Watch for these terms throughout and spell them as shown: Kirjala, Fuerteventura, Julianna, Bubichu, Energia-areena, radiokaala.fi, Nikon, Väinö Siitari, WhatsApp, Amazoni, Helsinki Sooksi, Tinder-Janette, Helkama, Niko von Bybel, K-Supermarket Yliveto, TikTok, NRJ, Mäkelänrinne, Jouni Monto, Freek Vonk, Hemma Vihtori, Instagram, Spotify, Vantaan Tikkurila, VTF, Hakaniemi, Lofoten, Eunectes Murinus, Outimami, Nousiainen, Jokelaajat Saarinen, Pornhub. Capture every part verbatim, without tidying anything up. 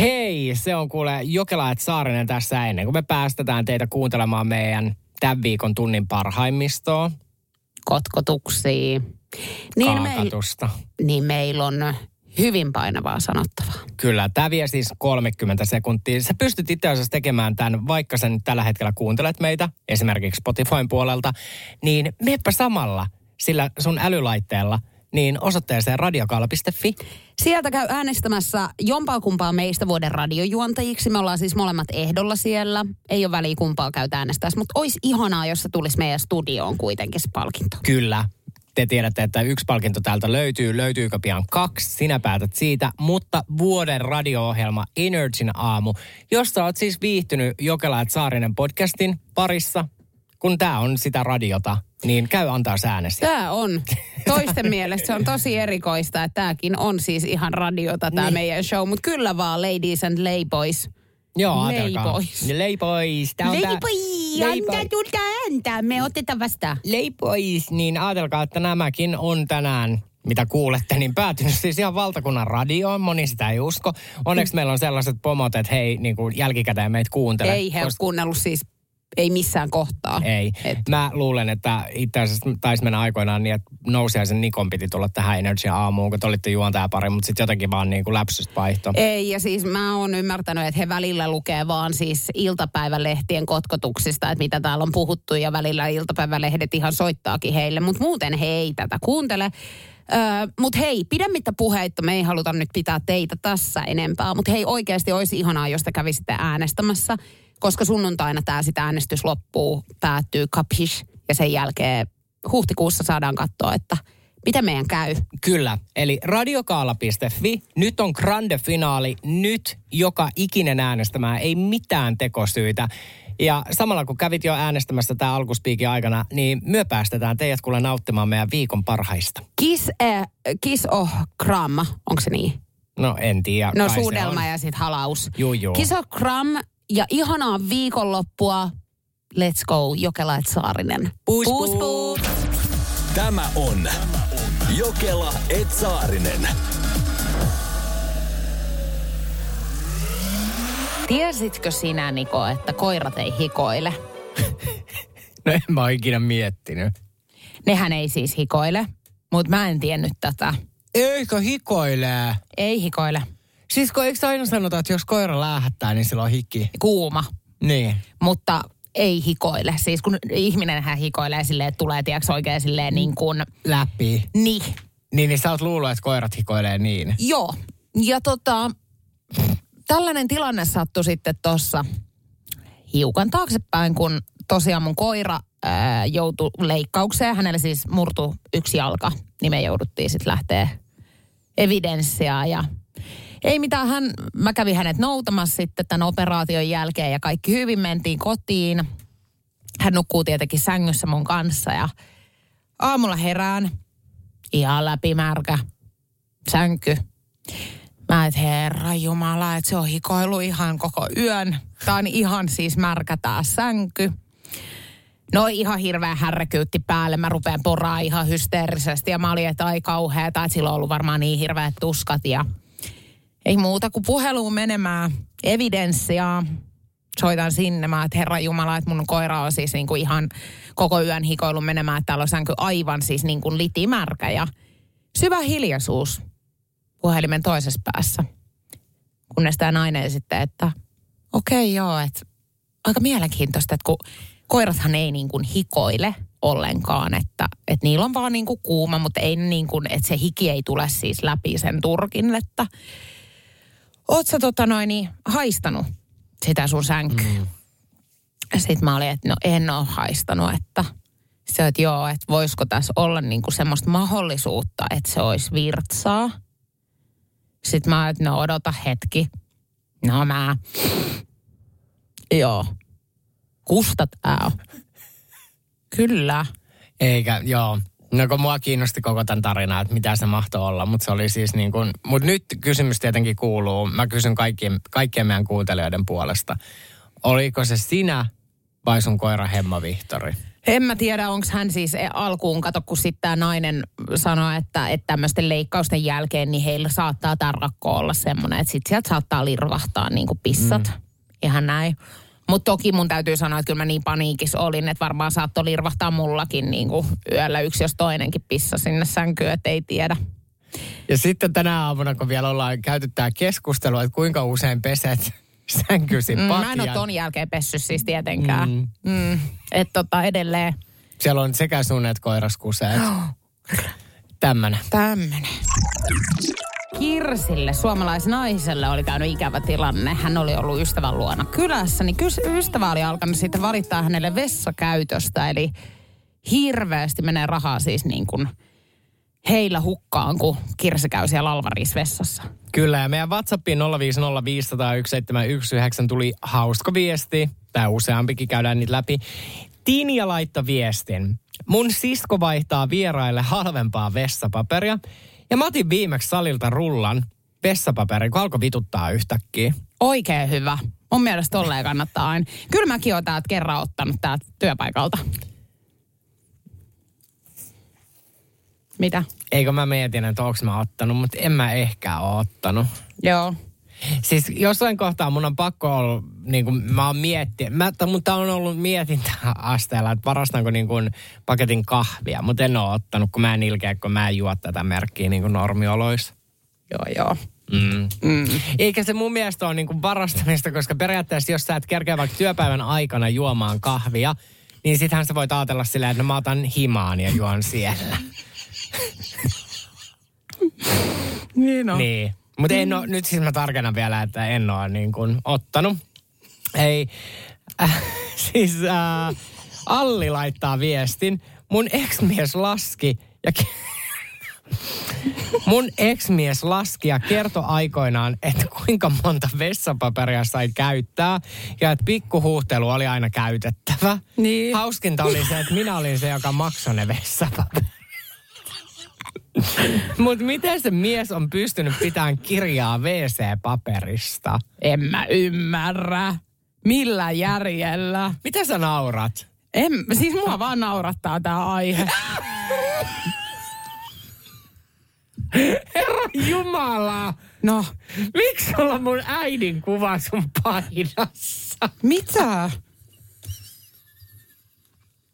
Hei, se on kuule Jokelaajat Saarinen tässä ennen kuin me päästetään teitä kuuntelemaan meidän tämän viikon tunnin parhaimmistoa. Kotkotuksia. Niin Kaakatusta. Meil, niin meillä on hyvin painavaa sanottavaa. Kyllä, tämä vie siis kolmekymmentä sekuntia. Sä pystyt itse asiassa tekemään tämän, vaikka sä nyt tällä hetkellä kuuntelet meitä, esimerkiksi Spotifyn puolelta, niin miepä samalla sillä sun älylaitteella niin osoitteeseen radiokaala piste fi. Sieltä käy äänestämässä jompaa kumpaa meistä vuoden radiojuontajiksi. Me ollaan siis molemmat ehdolla siellä. Ei ole väliä kumpaa käytä äänestäessä, mutta olisi ihanaa, jos se tulisi meidän studioon kuitenkin se palkinto. Kyllä. Te tiedätte, että yksi palkinto täältä löytyy. Löytyykö pian kaksi? Sinä päätät siitä. Mutta vuoden radio-ohjelma Energin aamu, jossa olet siis viihtynyt Jokelaajat Saarinen podcastin parissa, kun tämä on sitä radiota. Niin käy antaa äänesi. Tämä on. Toisten mielestä se on tosi erikoista, että tämäkin on siis ihan radiota tämä niin. Meidän show. Mutta kyllä vaan, ladies and layboys. Joo, ajatelkaa. Layboys. Layboys. Layboys, antaa tulta ääntä, me otetaan vastaan. Layboys, niin ajatelkaa, että nämäkin on tänään, mitä kuulette, niin päätynyt siis ihan valtakunnan radioon. Moni sitä ei usko. Onneksi meillä on sellaiset pomot, että hei, niin kuin jälkikäteen meitä kuuntele. Ei he ole kuunnellut siis. Ei missään kohtaa. Ei. Et. Mä luulen, että itse asiassa taisi mennä aikoinaan niin, että Nousiaisen Nikon piti tulla tähän Energia aamuun, kun te olitte juontajapari, mutta sitten jotenkin vaan niin kuin läpsystä vaihto. Ei, ja siis mä oon ymmärtänyt, että he välillä lukee vaan siis iltapäivälehtien kotkotuksista, että mitä täällä on puhuttu, ja välillä iltapäivälehdet ihan soittaakin heille, mutta muuten he ei tätä kuuntele. Öö, mutta hei, pidemmittä puheitta, me ei haluta nyt pitää teitä tässä enempää, mutta hei, oikeasti olisi ihanaa, jos te kävisitte äänestämässä. Koska sunnuntaina tämä sitä äänestys loppuu, päättyy kapish ja sen jälkeen huhtikuussa saadaan katsoa, että miten meidän käy. Kyllä, eli radiokaala piste fi, nyt on grande finaali, nyt joka ikinen äänestämään, ei mitään tekosyitä. Ja samalla kun kävit jo äänestämässä tämän alkuspiikin aikana, niin myö päästetään teidät kuule nauttimaan meidän viikon parhaista. Kiss, äh, kiss oh kramma, onko se niin? No en tiedä. No suudelma ja sitten halaus. Juu, juu. Kiss oh kramma. Ja ihanaa viikonloppua. Let's go, Jokelaajat Saarinen. Puus, puus, puus. Tämä on Jokela et Saarinen. Tiesitkö sinä, Niko, että koirat ei hikoile? No en mä ikinä miettinyt. Nehän ei siis hikoile, mutta mä en tiennyt tätä. Eikö hikoile? Ei hikoile. Siis kun eikö aina sanota, että jos koira läähättää, niin sillä on hiki? Kuuma. Niin. Mutta ei hikoile. Siis kun ihminenhän hikoilee silleen, että tulee tiiäks oikein silleen niin kuin... Läpi. Niin. Niin, niin sä oot luullut, että koirat hikoilee niin. Joo. Ja tota, tällainen tilanne sattui sitten tossa hiukan taaksepäin, kun tosiaan mun koira ää, joutui leikkaukseen. Hänelle siis murtui yksi jalka, niin me jouduttiin sitten lähteä evidenssiä ja... Ei mitään, hän, mä kävin hänet noutamassa sitten tämän operaation jälkeen ja kaikki hyvin, mentiin kotiin. Hän nukkuu tietenkin sängyssä mun kanssa ja aamulla herään, ihan läpimärkä, sänky. Mä et herra jumala, että se on hikoillut ihan koko yön. Tää on ihan siis märkä tää sänky. No ihan hirveä härräkyytti päälle. Mä rupean poraa ihan hysteerisesti ja mä olin, että ai kauheeta, että sillä on ollut varmaan niin hirveät tuskat ja... Ei muuta kuin puheluun menemään, evidenssiä. Soitan sinne, mä että herra jumala, että mun koira on siis niinku ihan koko yön hikoillut menemään, että täällä on sänky aivan siis niin kuin litimärkä ja syvä hiljaisuus puhelimen toisessa päässä. Kunnes tämä nainen sitten, että okei okay, joo, että aika mielenkiintoista, että kun koirathan ei niin kuin hikoile ollenkaan, että, että niillä on vaan niin kuin kuuma, mutta ei niin kuin, että se hiki ei tule siis läpi sen turkin, että oot sä tota noin niin haistanut sitä sun sänkyä? Mm. Sitten mä olin, että no en ole haistanut, että se, että joo, että voisiko tässä olla niin kuin semmoista mahdollisuutta, että se olisi virtsaa. Sitten mä olin, että no odota hetki. No mä, joo, kusta tää on. Kyllä. Eikä, joo. No kun mua kiinnosti koko tämän tarinaa, että mitä se mahtoi olla, mutta se oli siis niin kuin, mutta nyt kysymys tietenkin kuuluu, mä kysyn kaikkien, kaikkien meidän kuuntelijoiden puolesta, oliko se sinä vai sun koira Hemma Vihtori? En mä tiedä, onko hän siis alkuun, kato kun sitten tämä nainen sanoi, että, että tämmöisten leikkausten jälkeen, niin heillä saattaa tarrakko olla semmoinen, että sitten sieltä saattaa lirvahtaa niin kuin pissat. Mm. Ihan näin. Mutta toki mun täytyy sanoa, että kyllä mä niin paniikissa olin, että varmaan saattoi lirvahtaa mullakin niin kuin yöllä yksi jos toinenkin pissa sinne sänkyyn, että ei tiedä. Ja sitten tänä aamuna, kun vielä ollaan käyty tämä keskustelua, että kuinka usein peset sänkysi patjan. Mä en ole ton jälkeen pessyt siis tietenkään. Mm. Mm. Että tota edelleen. Siellä on sekä sun että koiras kuseet. Oh. Tämmönen. Tämmönen. Kirsille, suomalaisnaiselle, oli käynyt ikävä tilanne. Hän oli ollut ystävän luona kylässä, niin ystävä oli alkanut sitten valittaa hänelle vessakäytöstä. Eli hirveästi menee rahaa siis niin kuin heillä hukkaan, kun Kirsi käy siellä Alvaris vessassa. Kyllä, ja meidän WhatsAppiin nolla viisi nolla viisi nolla yksi seitsemän yksi yhdeksän tuli hauska viesti. Tää useampikin käydään nyt läpi. Tinja laittoi viestin. Mun sisko vaihtaa vieraille halvempaa vessapaperia. Ja mä otin viimeksi salilta rullan vessapaperin, kun alkoi vituttaa yhtäkkiä. Oikein hyvä. Mun mielestä tolleen kannattaa aina. Kyllä mäkin oon täältä kerran ottanut täältä työpaikalta. Mitä? Eikö mä mietin, että onko mä ottanut, mutta en mä ehkä oo ottanut. Joo. Siis jossain kohtaa mun on pakko olla, niin kuin mä oon miettinyt, mutta on ollut mietintäasteella, että varastanko niin kuin paketin kahvia, mutta en oo ottanut, kun mä en ilkeä, kun mä en juo tätä merkkiä niin kuin normioloissa. Joo, joo. Mm. Mm. Eikä se mun mielestä ole niin kuin varastamista, koska periaatteessa jos sä et kerkeä vaikka työpäivän aikana juomaan kahvia, niin sittenhän sä voit ajatella silleen, että mä otan himaan ja juon siellä. Niin on. Niin. Mutta en ole, nyt siis mä tarkennan vielä, että en ole niin kuin ottanut. Ei, äh, siis äh, Alli laittaa viestin. Mun ex-mies laski ja... Ke- Mun ex-mies laski ja kertoi aikoinaan, että kuinka monta vessapaperia sai käyttää ja että pikkuhuhtelu oli aina käytettävä. Niin. Hauskinta oli se, että minä olin se, joka maksoi ne vessapaperia. Mutta miten se mies on pystynyt pitämään kirjaa wee see-paperista? En mä ymmärrä. Millä järjellä? Mitä sä naurat? En, siis mua vaan naurattaa tää aihe. Herra Jumala! No? Miksi sulla on mun äidin kuva sun paidassa? Mitä?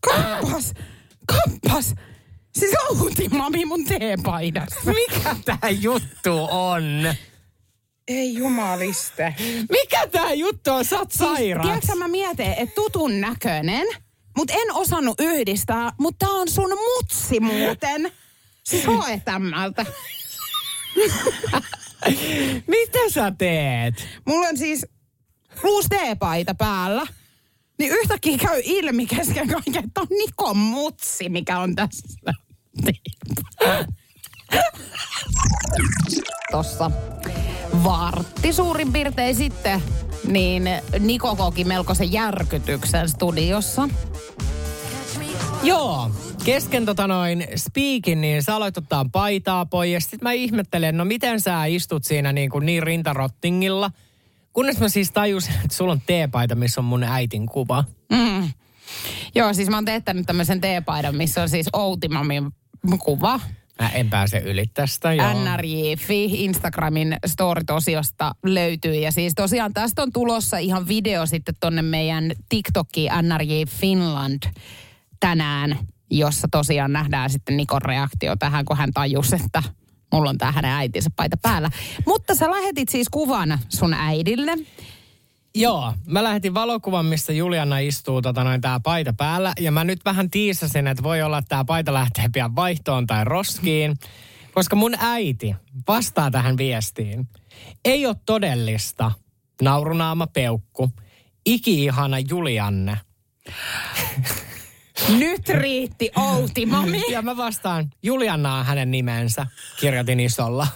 Kampas! Kampas! Siis Outimami mun teepaidassa. Mikä tää juttu on? Ei jumaliste. Mikä tää juttu on? Sä oot sairaat. Siis, tiedätkö mä mietin, että tutun näköinen, mut en osannut yhdistää, mut tää on sun mutsi muuten. Siis hoetämmältä. Mitä sä teet? Mulla on siis uusi teepaita päällä. Niin yhtäkkiä käy ilmi kesken kaiken, että on Nikon mutsi, mikä on tässä. Tossa vartti suurin piirtein sitten, niin Niko koki melkoisen järkytyksen studiossa. Joo, kesken tota noin speakin, niin sä aloit ottaa paitaa pois ja sit mä ihmettelen, no miten sä istut siinä niin, kuin niin rintarottingilla. Kunnes mä siis tajusin, että sulla on teepaita, missä on mun äitin kuva. Mm. Joo, siis mä oon teettänyt tämmöisen teepaidan, missä on siis Outimamin kuva. Mä en pääse yli tästä, joo. en är jii piste fi Instagramin storit-osiosta löytyy. Ja siis tosiaan tästä on tulossa ihan video sitten tonne meidän TikTokiin en är jii Finland tänään, jossa tosiaan nähdään sitten Nikon reaktio tähän, kun hän tajusi, että... Mulla on tää hänen äitinsä paita päällä. Mutta sä lähetit siis kuvan sun äidille. Joo, mä lähetin valokuvan, missä Juliana istuu tota noin tää paita päällä. Ja mä nyt vähän tiisasin, että voi olla, että tää paita lähtee pian vaihtoon tai roskiin. Koska mun äiti vastaa tähän viestiin. Ei ole todellista, naurunaama peukku, iki-ihana Julianne. Nyt riitti Outimami. Ja mä vastaan, Juliana on hänen nimensä, kirjoitin isolla.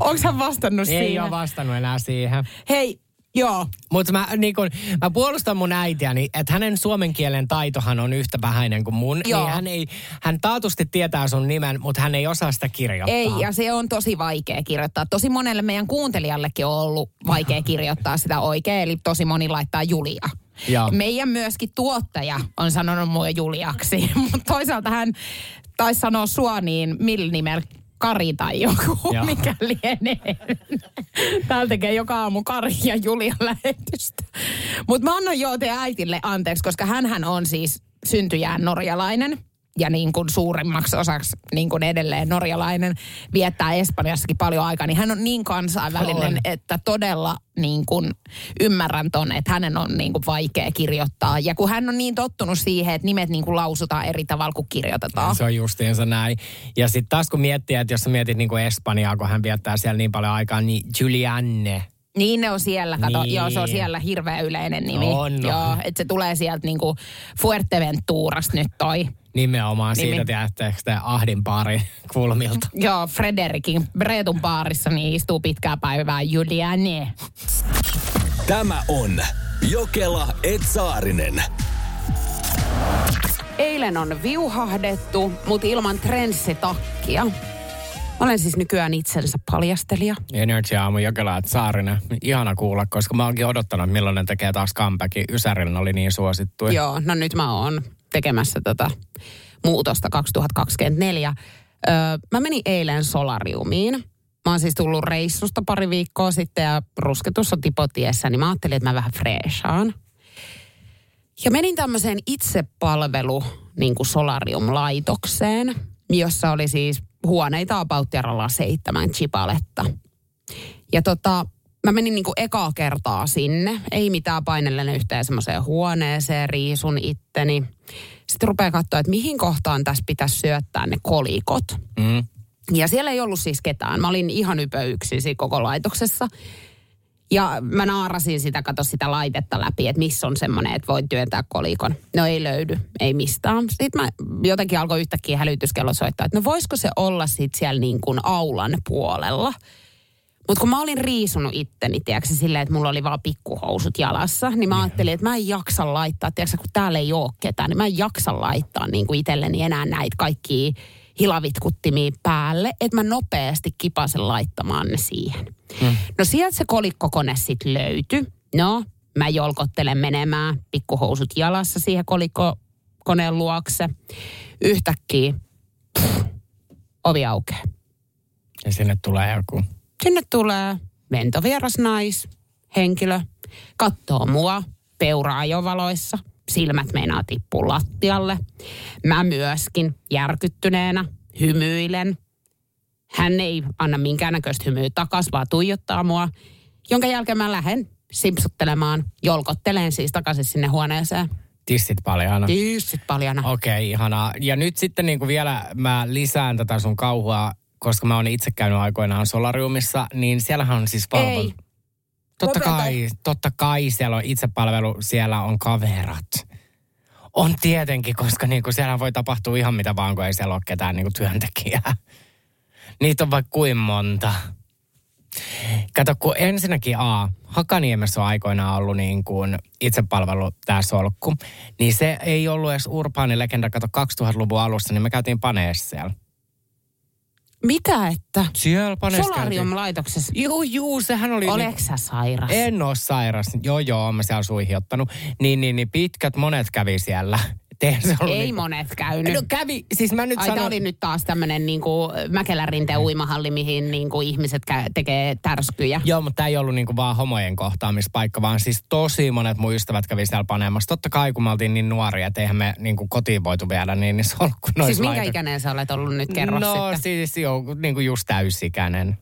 Onko hän vastannut siihen? Ei ole vastannut enää siihen. Hei, joo. Mutta mä, niin kun, mä puolustan mun äitiäni, että hänen suomen kielen taitohan on yhtä vähäinen kuin mun. Joo. Niin hän, ei, hän taatusti tietää sun nimen, mutta hän ei osaa sitä kirjoittaa. Ei, ja se on tosi vaikea kirjoittaa. Tosi monelle meidän kuuntelijallekin on ollut vaikea kirjoittaa sitä oikein, eli tosi moni laittaa Julia. Ja. Meidän myöskin tuottaja on sanonut mua Juliaksi, mutta toisaalta hän taisi sanoa sua niin millä nimellä. Kari tai joku, ja. Mikä lienee. Täällä tekee joka aamu Kari ja Julian lähetystä. Mutta mä annan joo teidän äitille anteeksi, koska hänhän on siis syntyjään norjalainen. Ja niin kuin suurimmaksi osaksi niin kuin edelleen norjalainen viettää Espanjassakin paljon aikaa. Niin hän on niin kansainvälinen, että todella niin kuin ymmärrän ton, että hänen on niin kuin vaikea kirjoittaa. Ja kun hän on niin tottunut siihen, että nimet niin kuin lausutaan eri tavalla kuin kirjoitetaan. Se on justiinsa näin. Ja sitten taas kun miettii, että jos sä mietit niin kuin Espanjaa, kun hän viettää siellä niin paljon aikaa, niin Julianne. Niin ne on siellä, kato. Niin. Joo, se on siellä hirveä yleinen nimi. On, no. Joo, että se tulee sieltä niin kuin Fuerteventurasta nyt toi. Nimenomaan Nimi. Siitä, tiedättekö tämä Ahdinpaari kulmilta. Joo, Frederikin Bretunparissa niin istuu pitkää päivää Julianne. Tämä on Jokelaajat Saarinen. Eilen on viuhahdettu, mutta ilman trenssitakkia. Olen siis nykyään itsensä paljastelija. Energia aamu Jokelaajat Saarinen. Ihana kuulla, koska mä oonkin odottanut, milloin ne tekee taas comebackin. Ysärillä oli niin suosittu. Joo, no nyt mä oon tekemässä tätä muutosta kaksituhattakaksikymmentäneljä. Öö, mä menin eilen solariumiin. Mä oon siis tullut reissusta pari viikkoa sitten ja rusketus on tipotiessä, niin mä ajattelin, että mä vähän freshaan. Ja menin tämmöiseen itsepalvelu niin kuin solarium-laitokseen, jossa oli siis huoneita apauttiaralla seitsemän chipaletta. Ja tota, mä menin niinku ekaa kertaa sinne. Ei mitään, painellen yhteen semmoiseen huoneeseen, riisun itteni. Sitten rupeaa katsoa, että mihin kohtaan tässä pitäisi syöttää ne kolikot. Mm. Ja siellä ei ollut siis ketään. Mä olin ihan ypöyksin siinä koko laitoksessa. Ja mä naarasin sitä, katso sitä laitetta läpi, että missä on semmoinen, että voit työntää kolikon. No ei löydy, ei mistään. Sitten mä jotenkin alkoi yhtäkkiä hälytyskello soittaa, että no voisiko se olla sitten siellä niin kuin aulan puolella. Mutta kun mä olin riisunut itteni, tiedätkö, silleen, että mulla oli vaan pikkuhousut jalassa, niin mä ajattelin, että mä en jaksa laittaa, tiedätkö, kun täällä ei ole ketään, niin mä en jaksa laittaa niin kuin itselleni enää näitä kaikkia hilavitkuttimia päälle, että mä nopeasti kipasin laittamaan ne siihen. Hmm. No sieltä se kolikkokone sitten löytyi. No, mä jolkottelen menemään pikkuhousut jalassa siihen kolikkokoneen luokse. Yhtäkkiä pff, ovi aukeaa. Ja sinne tulee joku. Sinne tulee lentovieras nais, henkilö, kattoo mua peura-ajovaloissa, silmät meinaa tippua lattialle. Mä myöskin järkyttyneenä hymyilen. Hän ei anna minkäännäköistä hymyä takas, vaan tuijottaa mua, jonka jälkeen mä lähden simpsuttelemaan, jolkotteleen siis takaisin sinne huoneeseen. Tissit paljana. Tissit paljana. Okei, okay, ihanaa. Ja nyt sitten niin kuin vielä mä lisään tätä sun kauhua, koska mä oon itse käynyt aikoinaan solariumissa, niin siellähän on siis valvonta. Ei. Totta kai, totta kai siellä on itsepalvelu, siellä on kaverat. On tietenkin, koska niinku siellä voi tapahtua ihan mitä vaan, kun ei siellä ole ketään niinku työntekijää. Niitä on vaikka kuin monta. Kato, kun ensinnäkin A, Hakaniemessä on aikoinaan ollut niin kuin itsepalvelu, tämä solkku, niin se ei ollut edes urbaani legenda, kato kaksituhattaluvun alussa, niin me käytiin paneessa siellä. Mitä, että? Siellä paneskeltiin. Solarium-laitoksessa. Juu, juu, sehän oli. Oletko sä sairas? En ole sairas. Joo, joo, mä siellä suihin ottanut. Niin, niin, niin pitkät monet kävi siellä. Ei niin monet käynyt. No kävi, siis mä nyt Ai, sanon. Tämä oli nyt taas tämmöinen niinku Mäkelänrinteen uimahalli, mihin niinku ihmiset kä- tekee tärskyjä. Joo, mutta tämä ei ollut niinku vaan homojen kohtaamispaikka, vaan siis tosi monet mun ystävät kävi siellä panemassa. Totta kai, kun me oltiin niin nuoria, että eihän me niinku kotiin voitu vielä, niin, niin se on kuin noissa. Siis minkä laitet. Ikäinen sä olet ollut nyt, kerro no, sitten? No siis joo, niinku just täysikäinen.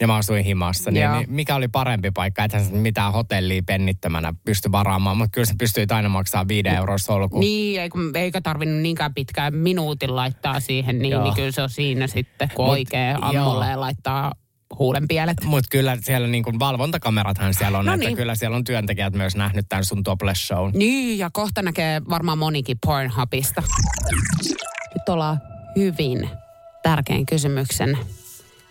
Ja mä asuin himassa, niin, niin mikä oli parempi paikka, että mitään hotellia pennittömänä pysty varaamaan, mutta kyllä se pystyi aina maksamaan viiden euroa solkuun. Niin, eikä, eikä tarvinnut niinkään pitkään minuutin laittaa siihen, niin, niin kyllä se on siinä sitten, kun mut, oikein ammulle laittaa huulenpielet. Mutta kyllä siellä niin kuin valvontakamerathan siellä on, no että niin. Kyllä siellä on työntekijät myös nähnyt tämän sun topless-shown. Niin, ja kohta näkee varmaan monikin Pornhubista. Nyt ollaan hyvin tärkeän kysymyksen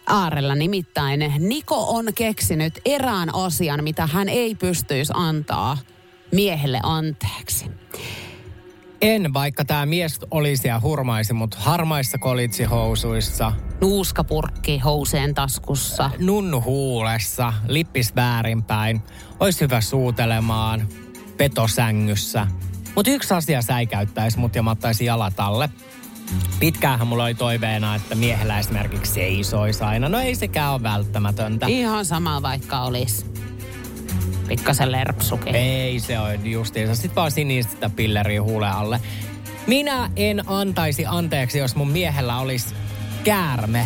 aarella, nimittäin Niko on keksinyt erään asian, mitä hän ei pystyisi antaa miehelle anteeksi. En, vaikka tämä mies olisi ja hurmaisi, mutta harmaissa kolitsihousuissa. Nuuskapurkki houseen taskussa. Nunnu huulessa, lippis väärinpäin, olisi hyvä suutelemaan. petosängyssä. Mutta yksi asia säikäyttäisi mut ja mä ottaisin jalat alle. Pitkäänhän mulla oli toiveena, että miehellä esimerkiksi seisoisi aina. No ei sekään ole välttämätöntä. Ihan sama vaikka olisi. Pikkasen lerpsukin. Ei se ole justiinsa. Sitten vaan sinistä pilleriä huulealle. Minä en antaisi anteeksi, jos mun miehellä olisi käärme.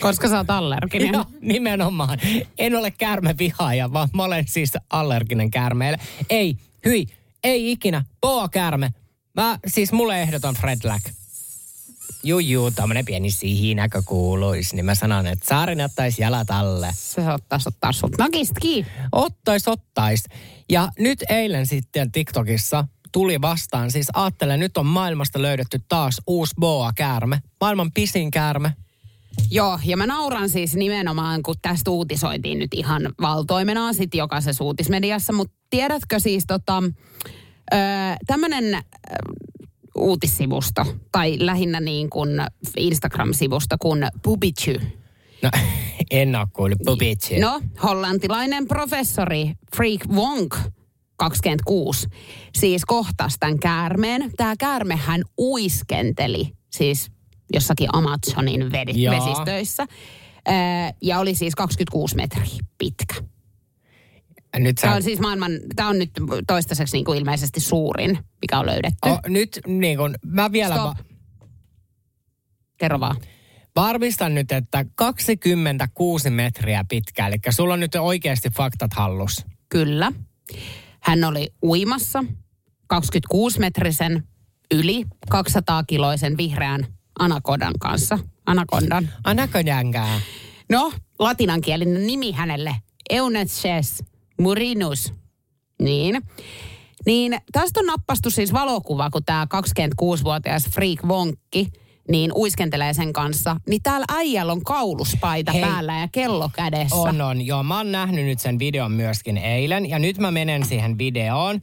Koska sä oot allerginen. Joo, nimenomaan. En ole käärmevihaaja, vaan mä olen siis allerginen käärmeelle. Ei, hyi, ei ikinä. Poa käärme. Mä, siis mulle ehdoton Fred Lack. Juu, juu, tämmönen pieni sihinäkö kuuluis, niin mä sanon, että Saarinen ottaisi jalat alle. Se ottais ottaa sut nakistakin. Ottais, ottais. Ja nyt eilen sitten TikTokissa tuli vastaan, siis ajattelen, nyt on maailmasta löydetty taas uusi boa-käärme. Maailman pisin käärme. Joo, ja mä nauran siis nimenomaan, kun tästä uutisoitiin nyt ihan valtoimenaan sit jokaisessa uutismediassa, mutta tiedätkö siis tota, öö, tämmönen... Öö, uutissivusto, tai lähinnä niin kuin Instagram-sivusto kuin Bubichu. No, en ole kuullut Bubichu. No, hollantilainen professori Freek Vonk, kaksikymmentäkuusi, siis kohtasi tämän käärmeen. Tämä käärmehän uiskenteli siis jossakin Amazonin ved- vesistöissä ja oli siis kaksikymmentäkuusi metriä pitkä. Sä... Tämä on siis maailman, tämä on nyt toistaiseksi niin kuin ilmeisesti suurin, mikä on löydetty. O, nyt niin kuin, mä vielä... Stop. Va... Kerro vaan. Varmistan nyt, että kaksikymmentäkuusi metriä pitkä, eli sulla on nyt oikeasti faktat hallus. Kyllä. Hän oli uimassa kaksikymmentäkuusi metrisen yli kaksisataa kiloisen vihreän anakondan kanssa. Anakondan. Anakondankaan. No, latinankielinen nimi hänelle. Eunectes Murinus. Niin. Niin tästä on nappastu siis valokuva, kun tämä kaksikymmentäkuusivuotias Freek Vonkki niin uiskentelee sen kanssa. Niin täällä äijällä on kauluspaita Hei. päällä ja kello kädessä. On, on. Joo, mä oon nähnyt nyt sen videon myöskin eilen. Ja nyt mä menen siihen videoon.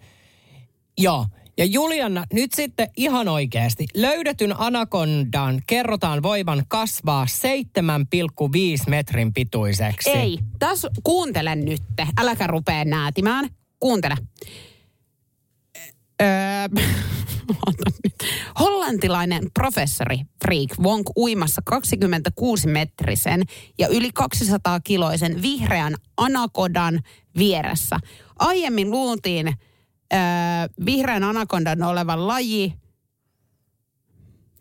Joo. Ja Juliana, nyt sitten ihan oikeasti. Löydetyn anakondan kerrotaan voivan kasvaa seitsemän pilkku viisi metrin pituiseksi. Ei, tässä kuuntele nyt. Äläkä rupea näätimään. Kuuntele. Öö, hollantilainen professori Freek Vonk uimassa kaksikymmentäkuusi metrisen ja yli kaksisataa kiloisen vihreän anakondan vieressä. Aiemmin luultiin Öö, vihreän anakondan olevan laji.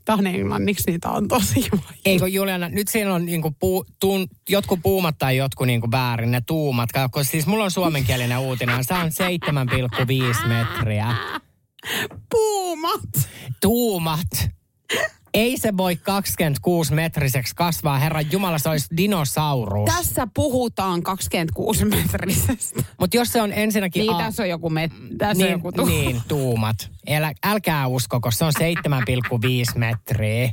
Tämä on englanniksi, niitä on tosi vaikea. Eikö Juliana, nyt siinä on niinku puu, tuun, jotkut puumat tai jotkut niinku väärin, ne tuumat. Koska siis mulla on suomenkielinen uutinen, se on seitsemän pilkku viisi metriä. Puumat. Tuumat. Ei se voi kaksikymmentäkuusi metriseksi kasvaa. Herran jumala, se olisi dinosaurus. Tässä puhutaan kaksikymmentäkuusi metrisestä. Mutta jos se on ensinnäkin... Niin, a... tässä on joku, met... tässä niin, on joku tuumat. Niin, tuumat. Älä, älkää uskoko, se on seitsemän pilkku viisi metriä.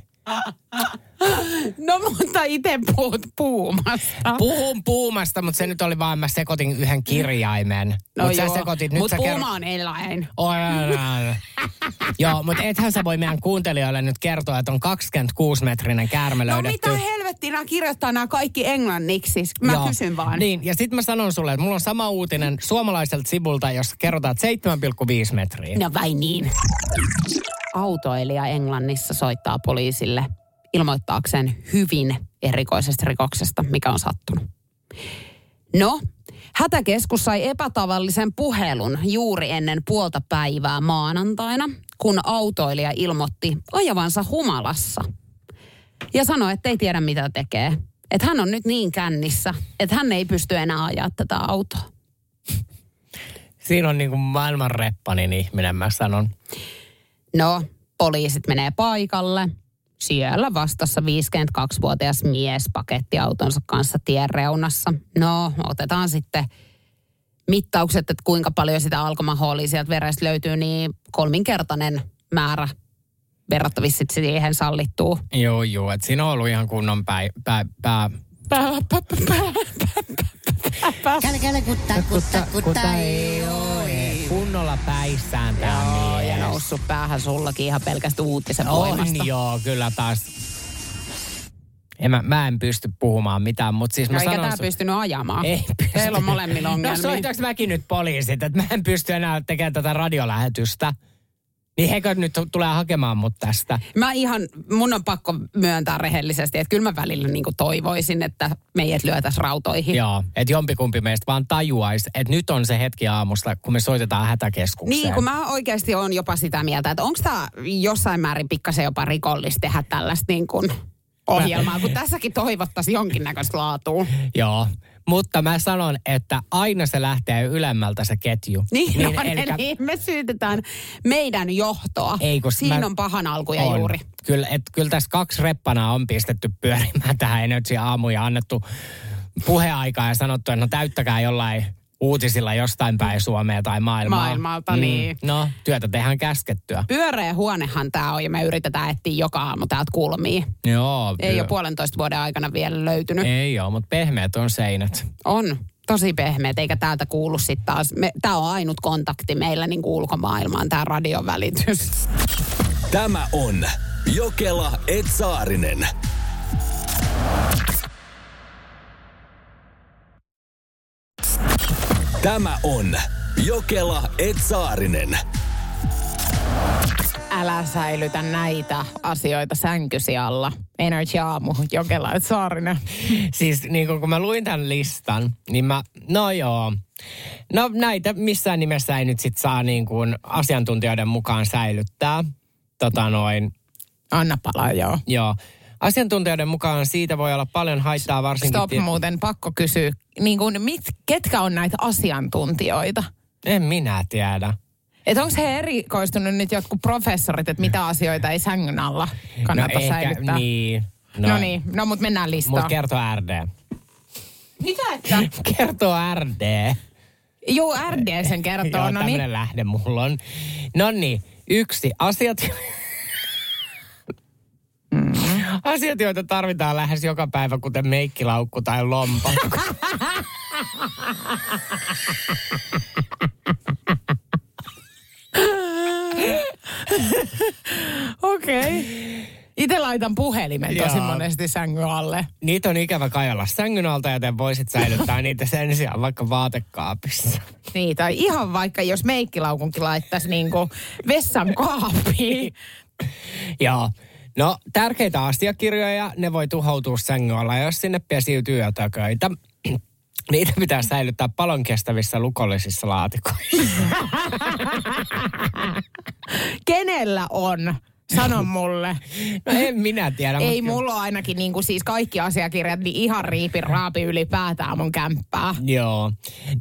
No, mutta itse puhut puumasta. Puhun puumasta, mutta se nyt oli vaan, mä sekoitin yhden kirjaimen. No mut joo, mutta puuma on eläin. Joo, mutta ethän sä voi meidän kuuntelijoille nyt kertoa, että on kaksikymmentäkuusi metrinen käärme löydetty. No mitä helvettiä, nämä kirjoittaa nämä kaikki englanniksi, mä joo. kysyn vaan. Niin, ja sitten mä sanon sulle, että mulla on sama uutinen suomalaiselta sivulta, jossa kerrotaan seitsemän pilkku viisi metriä. No vai niin. Autoilija Englannissa soittaa poliisille ilmoittaakseen hyvin erikoisesta rikoksesta, mikä on sattunut. No, hätäkeskus sai epätavallisen puhelun juuri ennen puolta päivää maanantaina, kun autoilija ilmoitti ajavansa humalassa. Ja sanoi, että ei tiedä mitä tekee. Että hän on nyt niin kännissä, että hän ei pysty enää ajaa tätä autoa. Siinä on niin kuin maailman reppanin ihminen, mä sanon. No, poliisit menee paikalle. Siellä vastassa viisikymmentäkaksivuotias mies pakettiautonsa kanssa tien reunassa. No, otetaan sitten mittaukset, että kuinka paljon sitä alkoholia sieltä verestä löytyy, niin kolminkertainen määrä verrattavissa sitten siihen sallittuu. Joo, joo, että siinä on ollut ihan kunnon pää... pää, pää. pää, pää, pää, pää, pää. Kale, kale, kutta, kutta, kutta, ei oo, ei. Kunnolla päissään tää mies. Noussut päähän sullakin ihan pelkästään uutisen voimasta. On joo, kyllä taas. En mä, mä en pysty puhumaan mitään, mutta siis mä no, sanon... Eikä tää sun... pystynyt ajamaan. Ei pysty. Teillä on molemmilla ongelmia. No soitaks mäkin nyt poliisit, että mä en pysty enää tekemään tätä radiolähetystä. Niin hekö nyt tulee hakemaan mut tästä? Mä ihan, mun on pakko myöntää rehellisesti, että kyllä mä välillä niinku toivoisin, että meidät lyötäis rautoihin. Joo, että jompikumpi meistä vaan tajuaisi, että nyt on se hetki aamusta, kun me soitetaan hätäkeskukseen. Niin, kun mä oikeasti oon jopa sitä mieltä, että onko tää jossain määrin pikkasen jopa rikollista tehdä tällaista niin kuin ohjelmaa, kun tässäkin toivottaisiin jonkinnäköistä laatua. Joo. Mutta mä sanon, että aina se lähtee ylemmältä se ketju. Niin, niin, on, eli... niin me syytetään meidän johtoa. Ei, siinä mä... on pahan alku ja on. Juuri. Kyllä, et, kyllä tässä kaksi reppanaa on pistetty pyörimään tähän Energiaan aamuun ja annettu puheaikaa ja sanottu, että no täyttäkää jollain uutisilla jostain päin Suomea tai maailmaa. Maailmalta, niin. Mm, no, työtä tehdään käskettyä. Pyöreä huonehan tää on ja me yritetään etsiä joka aamu täältä kulmia. Joo. Ei ole puolentoista vuoden aikana vielä löytynyt. Ei oo, mutta pehmeät on seinät. On, tosi pehmeät, eikä täältä kuulu sit taas. Me, tää on ainut kontakti meillä niin ulkomaailmaan, tää radion välitys. Tämä on Jokelaajat Saarinen. Tämä on Jokelaajat Saarinen. Älä säilytä näitä asioita sänkysi alla. Energia aamu, Jokelaajat Saarinen. Siis niin kun mä luin tämän listan, niin mä, no joo. No näitä missään nimessä ei nyt sit saa niin kuin asiantuntijoiden mukaan säilyttää. Tota noin. Anna palaa, joo. Joo. Asiantuntijoiden mukaan siitä voi olla paljon haittaa varsinkin... Stop, tiety- muuten pakko kysyä. Niin kuin mit, ketkä on näitä asiantuntijoita? En minä tiedä. Että onko he erikoistunut nyt jotkut professorit, että mitä asioita ei sängyn alla kannata no ehkä, säilyttää? Niin. No, no niin, no mutta mennään listaan. Mutta kertoo är dee. Mitä että? Kertoo är dee. Joo, är dee sen kertoo. Joo, no tämmönen niin. Lähde mulla on. No niin, yksi asiat... Asiat, joita tarvitaan lähes joka päivä, kuten meikkilaukku tai lompakko. Okei. Okay. Itse laitan puhelimen tosi monesti sängyn alle. Niitä on ikävä kajalla sängyn alta, joten voisit säilyttää niitä sen sijaan vaikka vaatekaapissa. Niin, tai ihan vaikka jos meikkilaukunkin laittaisi niinku vessan kaapiin. Joo. No, tärkeitä asiakirjoja, ne voi tuhoutua sängyn alla, jos sinne pesiytyy jotaköitä. Niitä pitää säilyttää palon kestävissä lukollisissa laatikoissa. Kenellä on? Sano mulle. No en minä tiedä. Ei mutta... mulla ainakin niin kuin siis kaikki asiakirjat niin ihan riipi raapi ylipäätään mun kämppää. Joo.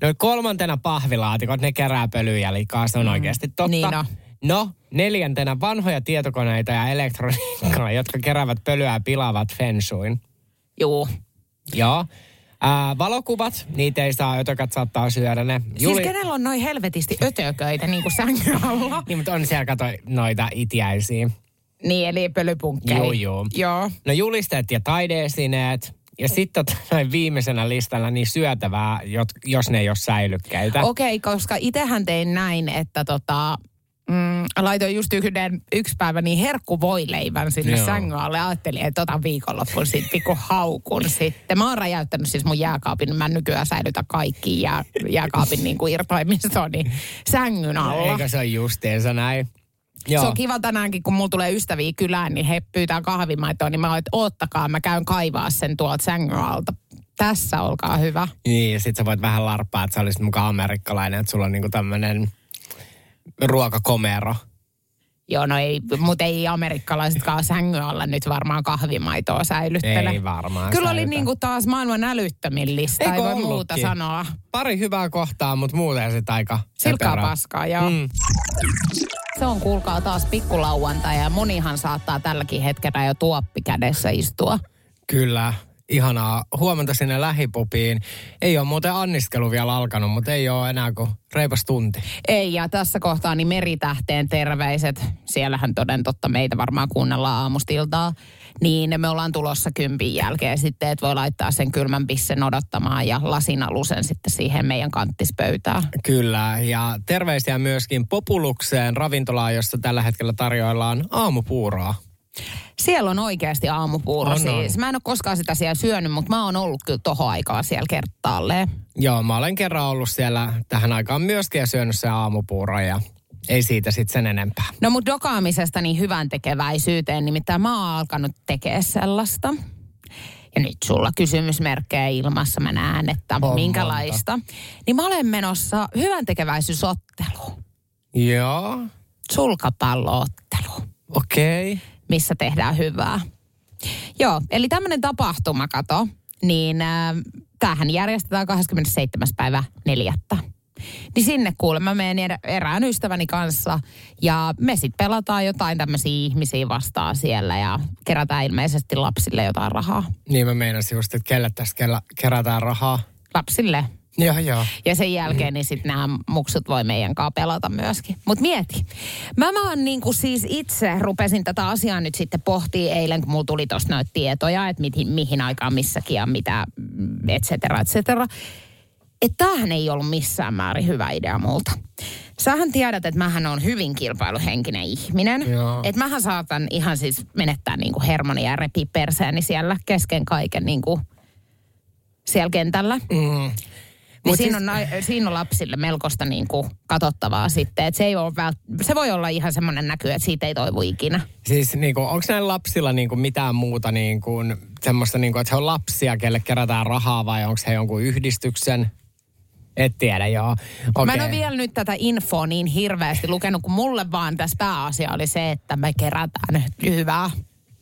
No kolmantena pahvilaatikot, ne kerää pölyjä liikaa, se on mm. oikeasti totta. Niin no. No, neljäntenä vanhoja tietokoneita ja elektroniikkaa, jotka keräävät pölyä ja pilaavat feng shuin. Juu. Joo. Ää, valokuvat, niitä ei saa, ötökät saattaa syödä ne. Juli... Siis kenellä on noin helvetisti ötököitä niin kuin sängyn alla? Niin, mutta on siellä kato noita itiäisiä. Niin, eli pölypunkkeja. Joo, joo. Joo. No julisteet ja taideesineet. Ja sitten noin viimeisenä listalla niin syötävää, jos ne ei ole säilykkäitä. Okei, okay, koska itsehän tein näin, että tota... Mm, laitoin just yhden yksi päivä niin herkkuvoileivän sinne sängyn alle. Ajattelin, että otan viikonloppuun sitten pikku haukun sitten. Mä oon räjäyttänyt siis mun jääkaapin. Mä nykyään säilytän kaikki jää, jääkaapin niin kuin irtoimistoni sängyn alla. Eikä se ole justiinsa näin. Joo. Se on kiva tänäänkin, kun mulla tulee ystäviä kylään, niin he pyytää kahvimaitoa. Niin mä oon, että oottakaa, mä käyn kaivaa sen tuolta sängyn alta. Tässä olkaa hyvä. Niin, ja sit sä voit vähän larppaa, että sä olisit mukaan amerikkalainen, että sulla on niinku tämmönen... ruokakomero. Joo, no ei, mutta ei amerikkalaisetkaan sängyn alla nyt varmaan kahvimaitoa säilyttele. Ei varmaan. Kyllä säilytä. Oli niinku taas maailman älyttömin lista, eikö ei voi ollutkin. Muuta sanoa. Pari hyvää kohtaa, mutta muuten sitten aika silkkaa paskaa, joo. Mm. Se on kuulkaa taas pikkulauantai ja monihan saattaa tälläkin hetkellä jo tuoppi kädessä istua. Kyllä. Ihanaa huomenta sinne lähipubiin. Ei ole muuten anniskelu vielä alkanut, mutta ei ole enää kuin reipas tunti. Ei, ja tässä kohtaa niin Meritähteen terveiset. Siellähän toden totta meitä varmaan kuunnellaan aamustiltaa. Niin me ollaan tulossa kympin jälkeen sitten, että voi laittaa sen kylmän pissen odottamaan ja lasinalusen sitten siihen meidän kanttispöytään. Kyllä, ja terveisiä myöskin Populukseen ravintolaan, jossa tällä hetkellä tarjoillaan aamupuuroa. Siellä on oikeasti aamupuuro siis. Mä en ole koskaan sitä siellä syönyt, mutta mä oon ollut kyllä tohon aikaan siellä kertaalleen. Joo, mä olen kerran ollut siellä tähän aikaan myöskin ja syönyt se aamupuuro ja ei siitä sitten sen enempää. No mut dokaamisesta niin hyvän tekeväisyyteen, nimittäin mä oon alkanut tekee sellaista. Ja nyt sulla kysymysmerkkejä ilmassa, mä näen, että on minkälaista. Monta. Niin mä olen menossa hyvän tekeväisyysottelu. Joo. Sulkapalloottelu. Okei. Okay. Missä tehdään hyvää. Joo, eli tämmöinen tapahtuma, kato, niin äh, tämähän järjestetään kahdeskymmenesseitsemäs päivä neljättä Niin sinne kuulemma menen erään ystäväni kanssa ja me sitten pelataan jotain tämmöisiä ihmisiä vastaan siellä ja kerätään ilmeisesti lapsille jotain rahaa. Niin mä meinasin just, että kelle tässä kerätään rahaa? Lapsille. Joo, joo. Ja sen jälkeen niin sitten nämä muksut voi meidän kanssa pelata myöskin. Mutta mieti, mä vaan niin kuin siis itse rupesin tätä asiaa nyt sitten pohtimaan eilen, kun mulla tuli tuossa noita tietoja, että mihin, mihin aikaan missäkin ja mitä, et cetera, et cetera. Että tämähän ei ollut missään määrin hyvä idea multa. Sähän tiedät, että mähän on hyvin kilpailuhenkinen ihminen. Että mähän saatan ihan siis menettää niin kuin hermonia ja repi perseäni siellä kesken kaiken niin kuin siellä kentällä. Mm. Niin siinä, on, siis... siinä on lapsille melkoista niin kuin katsottavaa sitten. Et se, ei ole vält... se voi olla ihan semmoinen näky, että siitä ei toivu ikinä. Siis niin kuin, onko näillä lapsilla niin kuin mitään muuta niin kuin, semmoista, niin kuin, että he on lapsia, kelle kerätään rahaa vai onko he jonkun yhdistyksen? Et tiedä, joo. Okay. Mä en ole vielä nyt tätä infoa niin hirveästi lukenut, kun mulle vaan tässä pääasia oli se, että me kerätään hyvää.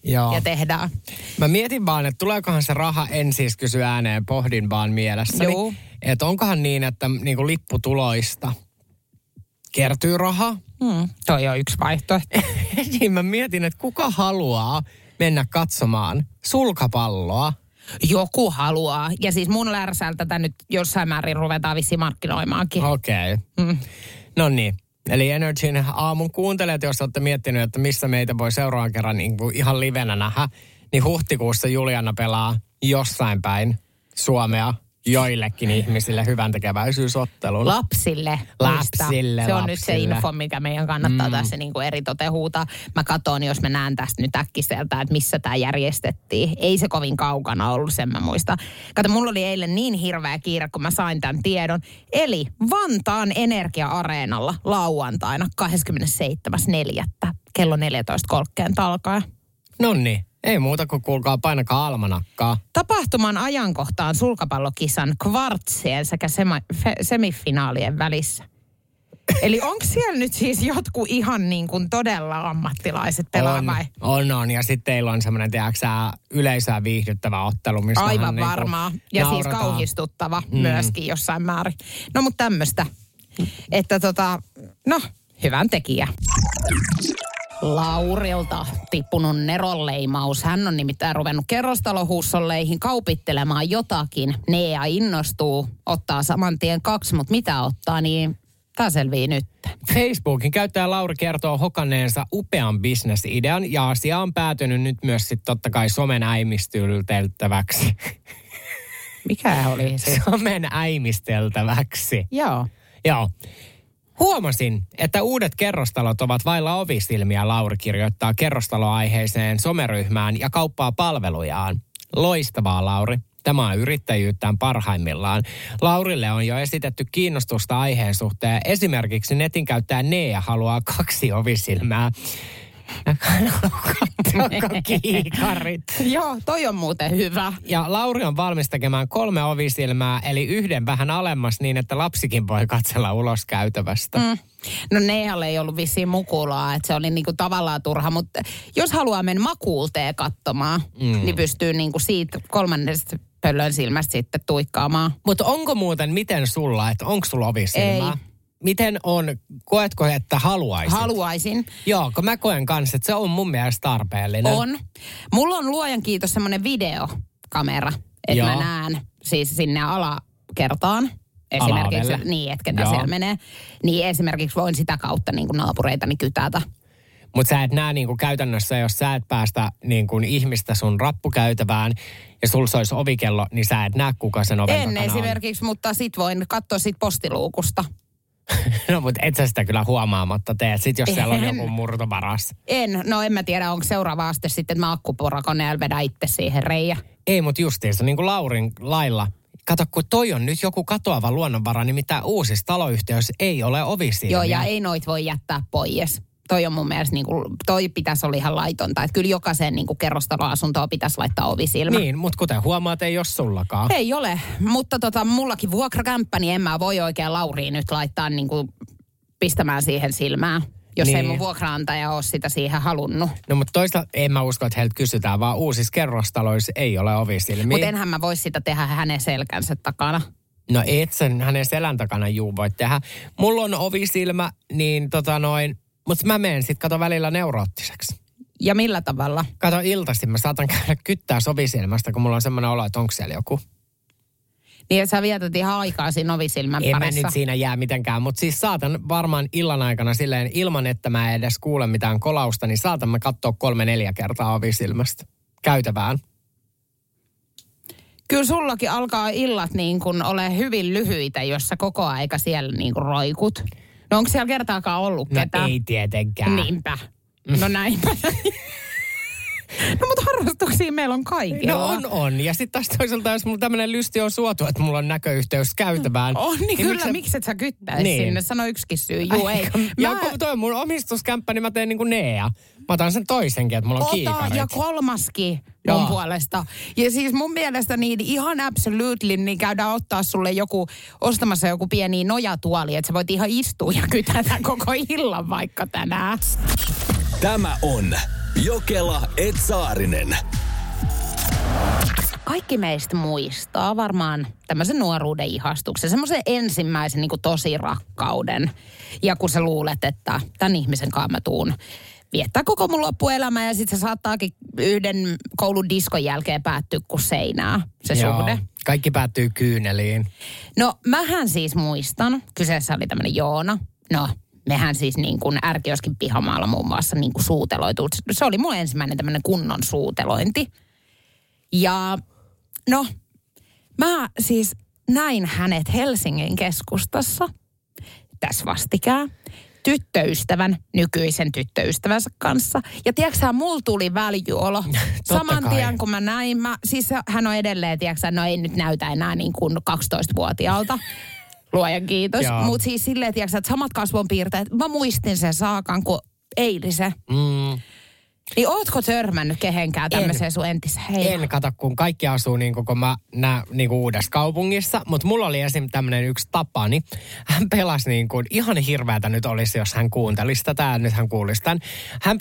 Joo. Ja tehdään. Mä mietin vaan, että tuleekohan se raha, en siis kysy ääneen, pohdin vaan mielessäni. Joo. Että onkohan niin, että niinku lipputuloista kertyy raha. Mm, toi on yksi vaihtoehto. Niin mä mietin, että kuka haluaa mennä katsomaan sulkapalloa. Joku haluaa. Ja siis mun lärsältä tätä nyt jossain määrin ruvetaan vissiin markkinoimaankin. Okei. Okay. Mm. No niin. Eli Energyn aamun kuuntelijat, jos olette miettineet, että missä meitä voi seuraavan kerran niin kuin ihan livenä nähdä, niin huhtikuussa Juliana pelaa jossain päin Suomea joillekin ihmisille hyvän tekeväisyysottelun. Lapsille. Lapsille. Se on lapsille. Nyt se info, mikä meidän kannattaa mm. tässä niin kuin eri toteen huutaa. Mä katson, jos mä näen tästä nyt äkkiseltä, että missä tämä järjestettiin. Ei se kovin kaukana ollut, sen mä muistan. Kato, mulla oli eilen niin hirveä kiire, kun mä sain tämän tiedon. Eli Vantaan Energia-areenalla lauantaina kahdeskymmenesseitsemäs neljättä kello neljätoista kolmekymmentä alkaa. Nonni. Ei muuta kuin kuulkaa, painakaa almanakkaa. Tapahtuman ajankohtaan sulkapallokisan kvartsien sekä sema- fe- semifinaalien välissä. Eli onko siellä nyt siis jotkut ihan niin kuin todella ammattilaiset pelaa vai? On, on. Ja sitten teillä on semmoinen, tiedätkö yleisöä viihdyttävä ottelu, missä aivan niin varmaa. Ja naurataan. Siis kauhistuttava mm. myöskin jossain määrin. No mutta tämmöistä. Että tota, no, hyvän tekijä. Laurilta tippunut neronleimaus. Hän on nimittäin ruvennut kerrostalohuussolleihin kaupittelemaan jotakin. Nea innostuu, ottaa saman tien kaksi, mutta mitä ottaa, niin tämä selvii nyt. Facebookin käyttäjä Lauri kertoo hokaneensa upean bisnesidean ja asia on päätynyt nyt myös sitten totta kai somen äimistylteltäväksi. Mikä oli se? Somen äimisteltäväksi. Joo. Joo. Huomasin, että uudet kerrostalot ovat vailla ovisilmiä, Lauri kirjoittaa kerrostaloaiheiseen someryhmään ja kauppaa palvelujaan. Loistavaa, Lauri. Tämä on yrittäjyyttään parhaimmillaan. Laurille on jo esitetty kiinnostusta aiheen suhteen. Esimerkiksi netin käyttäjä Nea haluaa kaksi ovisilmää. Kiikarit. Joo, toi on muuten hyvä. Ja Lauri on valmis tekemään kolme ovisilmää, eli yhden vähän alemmas niin, että lapsikin voi katsella ulos käytävästä. Mm. No Nealle ei ollut vissiin mukulaa, että se oli niinku tavallaan turha, mutta jos haluaa mennä makuulteen katsomaan, mm. niin pystyy niinku siitä kolmannesta pöllön silmästä sitten tuikkaamaan. Mutta onko muuten, miten sulla, että onko sulla ovisilmää? Ei. Miten on, koetko, että haluaisit? Haluaisin. Joo, kun mä koen kanssa, että se on mun mielestä tarpeellinen. On. Mulla on luojan kiitos semmoinen videokamera, että mä näen siis sinne alakertaan. Esimerkiksi, ala-ovelle. Niin, että ketä siellä menee. Niin esimerkiksi voin sitä kautta niin kuin naapureitani kytätä. Mutta sä et näe niin kuin käytännössä, jos sä et päästä niin kuin ihmistä sun rappukäytävään ja sul olisi ovikello, niin sä et näe kuka sen oven en takana esimerkiksi, on. Mutta sit voin katsoa sit postiluukusta. No, mutta et sä sitä kyllä huomaamatta tee, sit jos siellä on en, joku murto varassa. En, no en mä tiedä, onko seuraava aste sitten, että mä akkuporakoneella vedän itse siihen reijä. Ei, mutta justiinsa, niin kuin Laurin lailla. Kato, kun toi on nyt joku katoava luonnonvara, niin mitä uusissa taloyhtiöissä ei ole ovisiä. Joo, ja ei noit voi jättää pois. Toi on mun mielestä, niin kuin, toi pitäisi olla ihan laitonta. Että kyllä jokaiseen niin kuin kerrostaloasuntoon pitäisi laittaa ovisilmä. Niin, mutta kuten huomaat, ei ole sullakaan. Ei ole, mutta tota, mullakin vuokrakämppä, niin en mä voi oikein Lauriin nyt laittaa niin kuin, pistämään siihen silmään. Jos niin. Ei mun vuokraantaja ole sitä siihen halunnut. No mutta toista en mä usko, että heiltä kysytään, vaan uusissa kerrostaloissa ei ole ovisilmiä. Mutta enhän mä voi sitä tehdä hänen selkänsä takana. No et sen hänen selän takana juu voi tehdä. Mulla on ovisilmä, niin tota noin... Mutta mä menen sit, kato välillä neuroottiseksi. Ja millä tavalla? Kato iltaisin, mä saatan käydä kyttää sovisilmästä, kun mulla on semmoinen olo, että onko siellä joku. Niin, sä vietät ihan aikaa siinä ovisilmän en parissa. En mä nyt siinä jää mitenkään, mutta siis saatan varmaan illan aikana silleen, ilman että mä edes kuule mitään kolausta, niin saatan mä katsoa kolme neljä kertaa ovisilmästä käytävään. Kyllä sullakin alkaa illat niin kun ole hyvin lyhyitä, jos sä koko aika siellä niin kun roikut. No onko siellä kertaakaan ollut no ketään? Ei tietenkään. Niinpä. No näinpä. No mutta harrastuksia meillä on kaikilla. No on, on. Ja sitten taas toisaalta, jos mulla tämmöinen lysti on suotu, että mulla on näköyhteys käytävään. On, niin, niin kyllä. Mikset, mikset sä kyttäis niin. Sinne? Sano yksikin syy. Juu, ei. Ja mä... kun toi on mun omistuskämppä, niin mä teen niin kuin Nea. Mä otan sen toisenkin, että mulla on kiikarit. Ota ja kolmaskin. Mun puolesta. Ja siis mun mielestä niin ihan absolutely niin käydään ottaa sulle joku, ostamassa joku pieni nojatuoli, että sä voit ihan istua ja kytätä koko illan vaikka tänään. Tämä on Jokelaajat Saarinen. Kaikki meistä muistaa varmaan tämmöisen nuoruuden ihastuksen, semmoisen ensimmäisen niin kuin tosi rakkauden. Ja kun sä luulet, että tämän ihmisen kanssa mä tuun viettää koko mun loppuelämää ja sitten se saattaakin yhden koulun diskon jälkeen päättyä kuin seinää, se Joo, suhde. Kaikki päättyy kyyneliin. No, mähän siis muistan, kyseessä oli tämmöinen Joona. No, mehän siis niin kuin Ärkioskin pihamaalla muun muassa niin kuin suuteloitu. Se oli mun ensimmäinen tämmöinen kunnon suutelointi. Ja no, mä siis näin hänet Helsingin keskustassa tässä vastikään. Tyttöystävän, nykyisen tyttöystävänsä kanssa. Ja tiedätkö, mulla tuli väljyolo. Saman tien, kun mä näin, mä, siis hän on edelleen, tiedätkö, no ei nyt näytä enää niin kuin kaksitoistavuotiaalta. Luojan kiitos. Mutta siis silleen, tiedätkö, että samat kasvonpiirteet, mä muistin sen saakan kuin eilisen. Mm. Niin ootko törmännyt kehenkään tämmöiseen sun entiseen heilään? En kato, kun kaikki asuu niin kuin mä näen niin uudessa kaupungissa. Mutta mulla oli esim. Tämmöinen yksi Tapani. Hän pelasi niin kuin, ihan hirveätä nyt olisi, jos hän kuuntelisi tätä. Nyt hän kuulisi tämän. Hän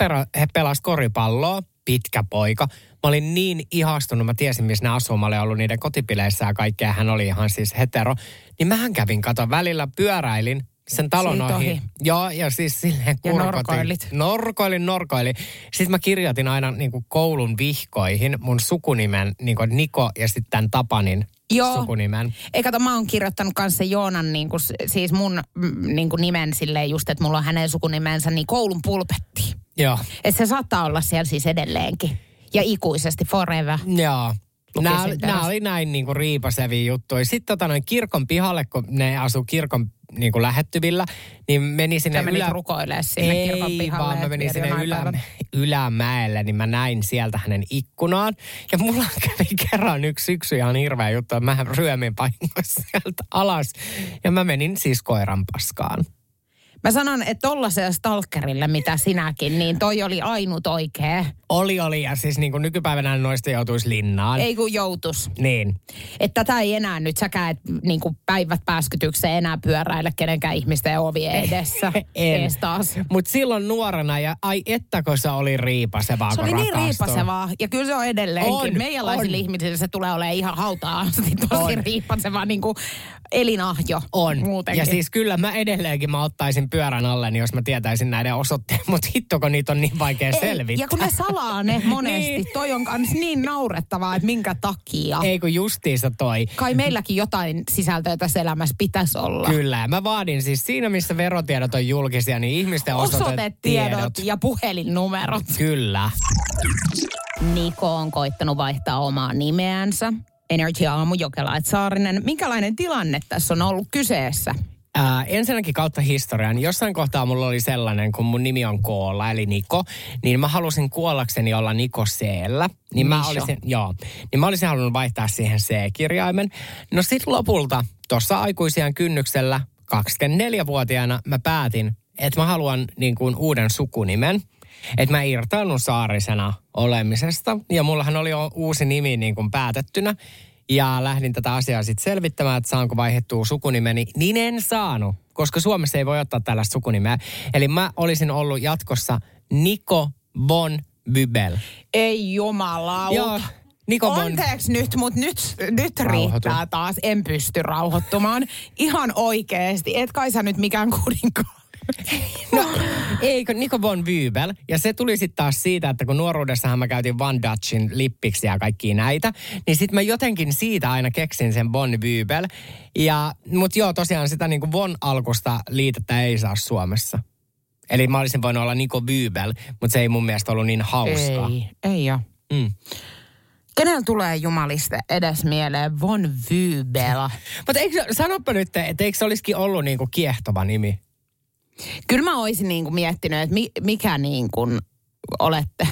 pelasi koripalloa, pitkä poika. Mä olin niin ihastunut, mä tiesin missä ne asuu. Mä olin ollut niiden kotipileissä ja kaikkea. Hän oli ihan siis hetero. Niin mähän kävin, kato, välillä pyöräilin. Sen talon ohi. ohi. Joo, ja siis silleen kurkotin. Ja norkoilit. Norkoilin, norkoilin. Sitten mä kirjoitin aina niin kuin koulun vihkoihin mun sukunimen, niin kuin Niko ja sitten tämän Tapanin Joo. sukunimen. Ei kato, mä oon kirjoittanut kanssa Joonan, niin kuin, siis mun niin kuin nimen silleen just, että mulla on hänen sukunimensä, niin koulun pulpettiin. Joo. Että se saattaa olla siellä siis edelleenkin. Ja ikuisesti, forever. Joo. Nämä, nämä oli näin niin kuin riipaseviä juttuja. Sitten tota noin kirkon pihalle, kun ne asuu kirkon niin kuin lähettyvillä, niin meni sinne ylä... Sä rukoilemaan sinne Ei, kirkon pihalle. Ei, vaan mä menin sinne ylä... ylämäelle, niin mä näin sieltä hänen ikkunaan. Ja mulla kävi kerran yksi syksy ihan hirveä juttu, että mä ryömin painoissa sieltä alas. Ja mä menin siis koiran paskaan. Mä sanon, että tollaisella stalkerilla, mitä sinäkin, niin toi oli ainut oikea. Oli, oli. Ja siis niin kuin nykypäivänä noista joutuisi linnaan. Ei kun joutuisi. Niin. Että tätä ei enää nyt, säkään et niin kuin päivät pääskytykseen enää pyöräillä kenenkään ihmisten ovien edessä. En. Mutta silloin nuorena, ja ai ettäkö se oli riipasevaa, se oli niin rakastui. Riipasevaa, ja kyllä se on edelleenkin. On, Meijalaisille on. Ihmisille se tulee olemaan ihan hautaa asti tosi on. Riipasevaa niin kuin elinahjo. On. Muutenkin. Ja siis kyllä mä edelleenkin mä ottaisin pyörän alle, niin jos mä tietäisin näiden osoitteen, mutta hitto, kun niitä on niin vaikea ei, selvittää. Ja kun ne salaa ne monesti, niin. Toi on kans niin naurettavaa, että minkä takia. Ei kun justiinsa toi. Kai meilläkin jotain sisältöä tässä elämässä pitäisi olla. Kyllä, mä vaadin siis siinä, missä verotiedot on julkisia, niin ihmisten osoitetiedot ja puhelinnumerot. Kyllä. Niko on koittanut vaihtaa omaa nimeänsä. Energia aamu Jokelaajat Saarinen. Minkälainen tilanne tässä on ollut kyseessä? Ää, ensinnäkin kautta historian. Jossain kohtaa mulla oli sellainen, kun mun nimi on Koolla, eli Niko, niin mä halusin kuollakseni olla Niko C-llä. Niin mä, olisin, joo, niin mä olisin halunnut vaihtaa siihen C-kirjaimen. No sit lopulta, tuossa aikuisiän kynnyksellä, kaksikymmentäneljävuotiaana, mä päätin, että mä haluan niin kuin uuden sukunimen. Että mä irtaannun Saarisena olemisesta. Ja mullahan oli uusi nimi niin kuin päätettynä. Ja lähdin tätä asiaa sitten selvittämään, että saanko vaihdettua sukunimeni. Niin en saanut, koska Suomessa ei voi ottaa tällaista sukunimeä. Eli mä olisin ollut jatkossa Niko von Bybel. Ei jumalauta. Joo. Niko von... Anteeksi nyt, mutta nyt, nyt riittää taas. En pysty rauhoittumaan. Ihan oikeesti. Et kai sä nyt mikään kuninkaan. No, eikö, Niko von Bybel. Ja se tuli sitten taas siitä, että kun nuoruudessahan mä käytin Van Dutchin lippiksi ja kaikkia näitä, niin sitten mä jotenkin siitä aina keksin sen von Bybel. Ja, mut joo, tosiaan sitä niinku von alkusta liitettä ei saa Suomessa. Eli mä olisin voinut olla Niko Bybel, mutta se ei mun mielestä ollut niin hauskaa. Ei, ei oo. Mm. Kenellä tulee jumaliste edes mieleen von Bybel? Mutta sanoppa nyt, että eikö se olisikin ollut niinku kiehtova nimi? Kyllä mä oisin niinku miettinyt, että mi, mikä niinku olette.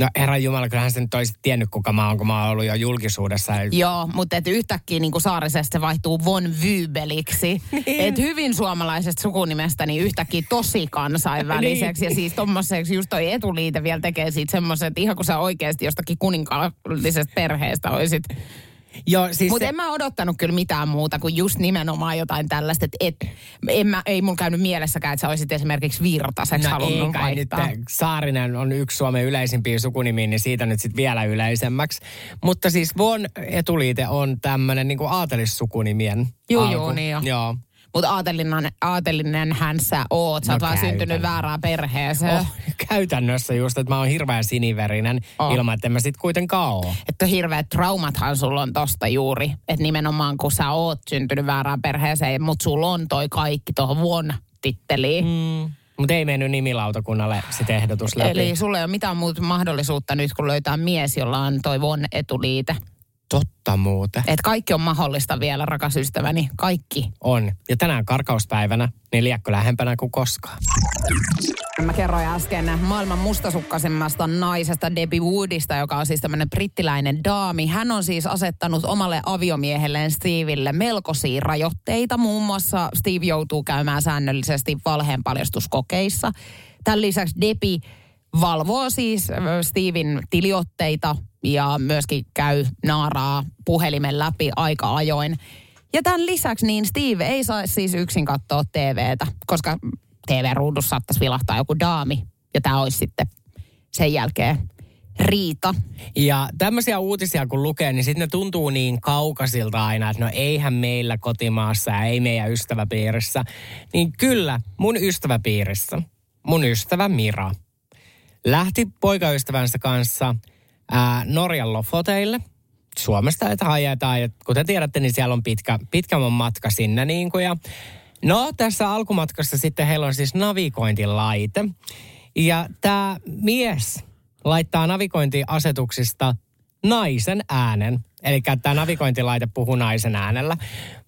No herran jumala, kyllähän sä nyt oisit tiennyt kuka mä oon, kun mä oon ollut jo julkisuudessa. Joo, mutta et yhtäkkiä niinku Saarisesta se vaihtuu von Bybeliksi. Niin. Että hyvin suomalaisesta sukunimestä niin yhtäkkiä tosi kansainväliseksi. Niin. Ja siis tommoseksi just toi etuliite vielä tekee siitä semmoisen, että ihan kun sä oikeasti jostakin kuninkaallisesta perheestä oisit... Siis mutta se... en mä odottanut kyllä mitään muuta kuin just nimenomaan jotain tällaista, että et, en mä, ei mun käynyt mielessäkään, että sä olisit esimerkiksi Virtaseksi no halunnut vaihtaa. Nyt, Saarinen on yksi Suomen yleisimpiä sukunimiä, niin siitä nyt sitten vielä yleisemmäksi. Mutta siis von etuliite on tämmöinen niin kuin aatelissukunimien juu, alku. Joo, niin jo. Joo. Mutta aatelinenhän sä oot. Sä oot no, vaan syntynyt väärään perheeseen. Oh, käytännössä just, että mä oon hirveän siniverinen oh. ilman, että en mä sit kuitenkaan oo. Että hirveät traumathan sulla on tosta juuri. Että nimenomaan kun sä oot syntynyt väärään perheeseen, mutta sulla on toi kaikki tuohon von-titteliin. Mm. Mutta ei mennyt nimilautakunnalle sit ehdotus läpi. Eli sulla ei ole mitään muuta mahdollisuutta nyt, kun löytää mies, jolla on toi von-etuliite. Totta muuten. Että kaikki on mahdollista vielä, rakas ystäväni. Kaikki. On. Ja tänään karkauspäivänä, niin liekko lähempänä kuin koskaan. Mä kerroin äsken maailman mustasukkaisemmasta naisesta Debbie Woodista, joka on siis tämmöinen brittiläinen daami. Hän on siis asettanut omalle aviomiehelleen Stevelle melkoisia rajoitteita. Muun muassa Steve joutuu käymään säännöllisesti valheenpaljastuskokeissa. Tämän lisäksi Debbie valvoo siis Steven tiliotteita ja myöskin käy naaraa puhelimen läpi aika ajoin. Ja tämän lisäksi niin Steve ei saa siis yksin katsoa T V:tä, koska T V-ruudussa saattaisi vilahtaa joku daami. Ja tämä olisi sitten sen jälkeen riita. Ja tämmöisiä uutisia kun lukee, niin sitten ne tuntuu niin kaukaisilta aina, että no eihän meillä kotimaassa ja ei meidän ystäväpiirissä. Niin kyllä, mun ystäväpiirissä, mun ystävä Mira lähti poikaystävänsä kanssa ää, Norjan lofoteille. Suomesta et hajetaan. Ja kuten tiedätte, niin siellä on pitkä, pitkä matka sinne. Niin kuin, ja no, tässä alkumatkassa sitten heillä on siis navigointilaite. Ja tämä mies laittaa navigointiasetuksista naisen äänen. Eli tämä navigointilaite puhuu naisen äänellä.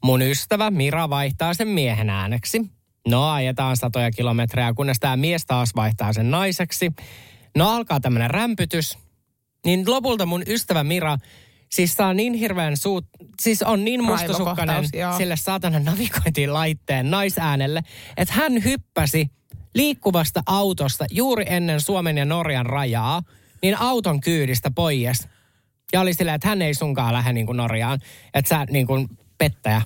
Mun ystävä Mira vaihtaa sen miehen ääneksi. No, ajetaan satoja kilometrejä, kunnes tämä mies taas vaihtaa sen naiseksi. No, alkaa tämmöinen rämpytys. Niin lopulta mun ystävä Mira, siis saa niin hirveän suut... Siis on niin mustasukkainen sille saatana navigointilaitteen naisäänelle, että hän hyppäsi liikkuvasta autosta juuri ennen Suomen ja Norjan rajaa, niin auton kyydistä pois. Ja oli silleen, että hän ei sunkaan lähde niin kuin Norjaan, että sä niin kuin pettäjä.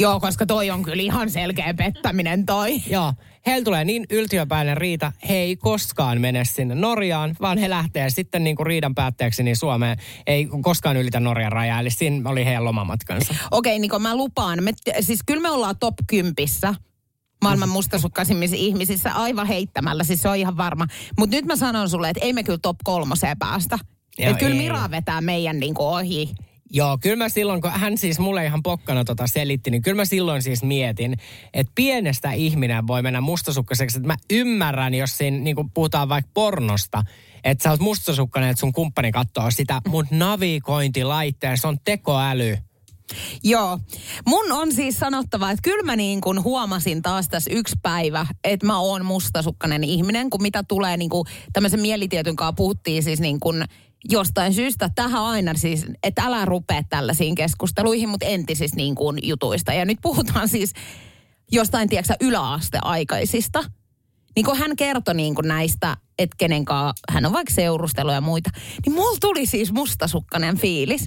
Joo, koska toi on kyllä ihan selkeä pettäminen toi. Joo. Heillä tulee niin yltiöpäinen riita, he ei koskaan mene sinne Norjaan, vaan he lähtee sitten niin kuin riidan päätteeksi niin Suomeen. Ei koskaan ylitä Norjan rajaa, eli siinä oli heidän lomamatkansa. Okei, Niko, mä lupaan. Me, siis kyllä me ollaan top kympissä maailman mustasukkaisimmissä ihmisissä aivan heittämällä, siis se on ihan varma. Mutta nyt mä sanon sulle, että ei me kyllä top kolmoseen päästä. Että kyllä Mira vetää meidän niin kuin ohi. Joo, kyllä mä silloin, kun hän siis mulle ihan pokkana tota selitti, niin kyllä mä silloin siis mietin, että pienestä ihminen voi mennä mustasukkaiseksi. Että mä ymmärrän, jos siinä niin kuin puhutaan vaikka pornosta, että sä oot mustasukkainen, että sun kumppani katsoo sitä, mutta navigointilaitteessa on tekoäly. Joo. Mun on siis sanottava, että kyllä mä niin kuin huomasin taas tässä yksi päivä, että mä oon mustasukkainen ihminen, kun mitä tulee niin kuin tämmöisen mielitietyn kanssa puhuttiin siis niin kuin jostain syystä tähän aina siis, että älä rupea tällaisiin keskusteluihin, mutta entisistä niin kuin jutuista. Ja nyt puhutaan siis jostain, tiedätkö, yläasteaikaisista. Niin kun hän kertoi niin kun näistä, että kenenkaan hän on vaikka seurustellut ja muita, niin mulla tuli siis mustasukkainen fiilis.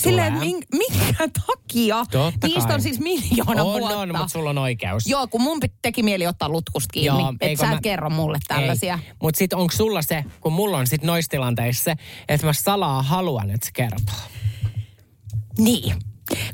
Silleen, että minkä takia? Totta niistä kai. On siis miljoona on, vuotta. On, mutta sulla on oikeus. Joo, kun mun teki mieli ottaa lutkust kiinni, että sä mä... et kerro mulle tällaisia. Ei. Mut sit onko sulla se, kun mulla on sit noissa tilanteissa se, että mä salaa haluan, että se kertoo. Niin.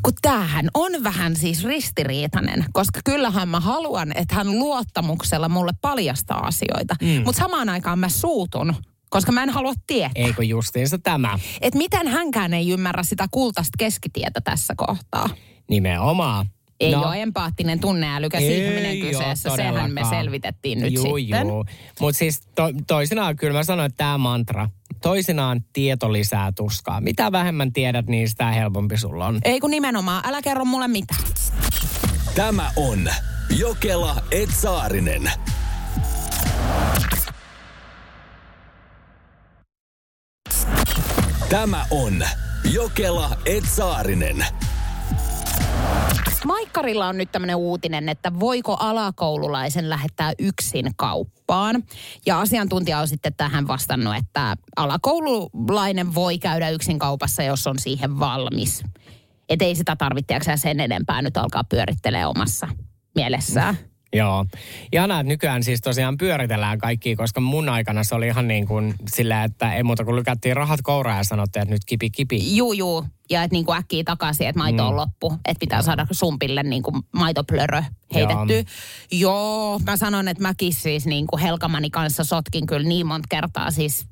Kun tämähän on vähän siis ristiriitainen, koska kyllähän mä haluan, että hän luottamuksella mulle paljastaa asioita. Mm. Mutta samaan aikaan mä suutun, koska mä en halua tietää. Eikö justiinsa tämä? Et miten hänkään ei ymmärrä sitä kultaista keskitietä tässä kohtaa? Nimenomaan. Ei no. ole empaattinen tunneälykäs ihminen kyseessä. Sehän me selvitettiin nyt juu, sitten. Juu. Mutta siis to, toisinaan kyllä mä sanoin, että tämä mantra. Toisinaan tieto lisää tuskaa. Mitä vähemmän tiedät, niin sitä helpompi sulla on. Ei kun nimenomaan. Älä kerro mulle mitään. Tämä on Jokelaajat Saarinen. Tämä on Jokelaajat Saarinen. Maikkarilla on nyt tämmöinen uutinen, että voiko alakoululaisen lähettää yksin kauppaan. Ja asiantuntija on sitten tähän vastannut, että alakoululainen voi käydä yksin kaupassa, jos on siihen valmis. Että ei sitä tarvitse sen enempää nyt alkaa pyörittelee omassa mielessään. Joo. Ja näet nykyään siis tosiaan pyöritellään kaikki, koska mun aikana se oli ihan niin kuin sillä, että ei muuta kuin lykättiin rahat kouraan ja sanottiin, että nyt kipi kipi. Juu, juu. Ja että niin kuin äkkiä takaisin, että maito on mm. loppu. Että pitää saada sumpille niin kuin maitoplörö heitettyä. Joo. Joo, mä sanon, että mäkin siis niin kuin Helkamani kanssa sotkin kyllä niin monta kertaa siis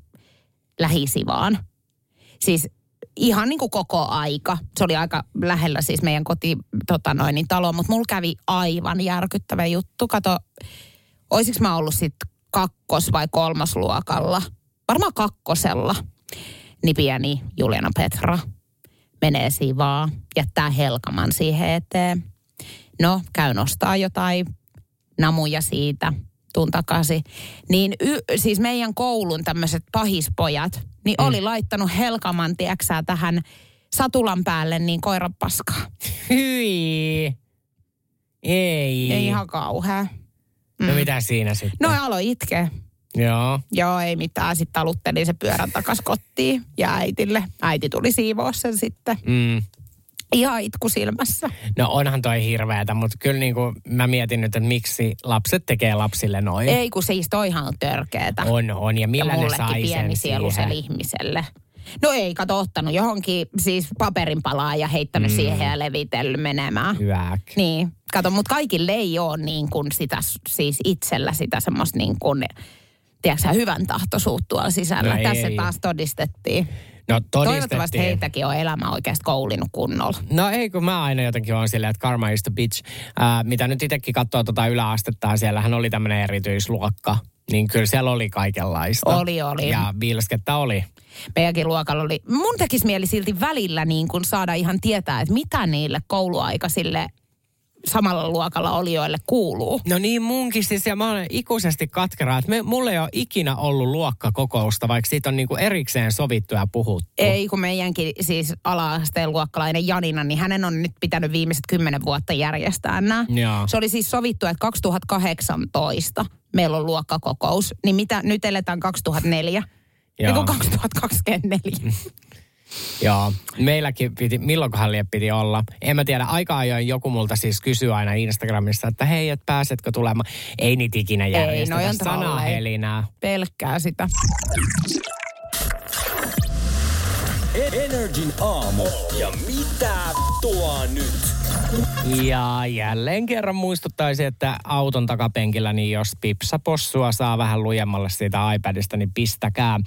lähisivaan. Siis ihan niin kuin koko aika. Se oli aika lähellä siis meidän koti, tota noin, niin talo, mutta mulla kävi aivan järkyttävä juttu. Kato, olisiko mä ollut sitten kakkos- vai kolmosluokalla? Varmaan kakkosella. Niin pieni Juliana Petra menee sivaan, jättää Helkaman siihen eteen. No, käy nostaa jotain namuja siitä, tuun takaisin. Niin y, siis meidän koulun tämmöiset pahispojat, niin mm. oli laittanut Helkaman, tieksää, tähän satulan päälle niin koiran paskaa. Hyi. Ei. Ei ihan kauhea. Mm. No mitä siinä sitten? No aloi itkeä. Joo. Joo, ei mitään. Sitten taluttelin se pyörän takas kotiin ja äitille. Äiti tuli siivoa sen sitten. Mm. Ihan itku silmässä. No onhan toi hirveätä, mutta kyllä niin kuin mä mietin nyt, että miksi lapset tekee lapsille noin. Ei kun siis toihan on törkeetä. On, on. Ja millä ja ne sai sen pieni sielusel ihmiselle. No ei, kato, ottanut johonkin siis paperin palaa ja heittänyt mm. siihen ja levitellyt menemään. Hyväk. Niin, kato, mutta kaikille ei ole niin kuin sitä, siis itsellä sitä semmoista niin kuin... Tiedätkö sä, hyvän tahtoisuutta tuolla sisällä. No tässä ei. Taas todistettiin. No todistettiin. Toivottavasti heitäkin on elämä oikeasti koulinut kunnolla. No ei, kun mä aina jotenkin on silleen, että karma is the bitch. Äh, mitä nyt itsekin katsoo tuota yläastettaan, siellähän oli tämmöinen erityisluokka. Niin kyllä siellä oli kaikenlaista. Oli, oli. Ja viilskettä oli. Meidänkin luokalla oli. Mun tekisi mieli silti välillä niin kun saada ihan tietää, että mitä niille kouluaikaisille samalla luokalla olijoille kuuluu. No niin, munkin siis, ja mä olen ikuisesti katkeraa, että me, mulla ei ole ikinä ollut luokkakokousta, vaikka siitä on niinku erikseen sovittu ja puhuttu. Ei, kun meidänkin siis ala-asteen luokkalainen Janina, niin hänen on nyt pitänyt viimeiset kymmenen vuotta järjestää nämä. Joo. Se oli siis sovittu, että kaksituhattakahdeksantoista meillä on luokkakokous, niin mitä nyt eletään kaksituhattaneljä, niin kuin kaksituhattakaksikymmentäneljä. Joo, meilläkin piti, milloinkohan liian piti olla. En mä tiedä, aika ajoin joku multa siis kysyy aina Instagramissa, että hei, et pääsetkö tulemaan. Ei niitä ikinä järjestetä. Ei, no sanahelinää. Pelkkää sitä. Energin aamu. Ja mitä tuo nyt? Ja jälleen kerran muistuttaisin, että auton takapenkillä, niin jos pipsapossua saa vähän lujemmalle siitä iPadista, niin pistäkää.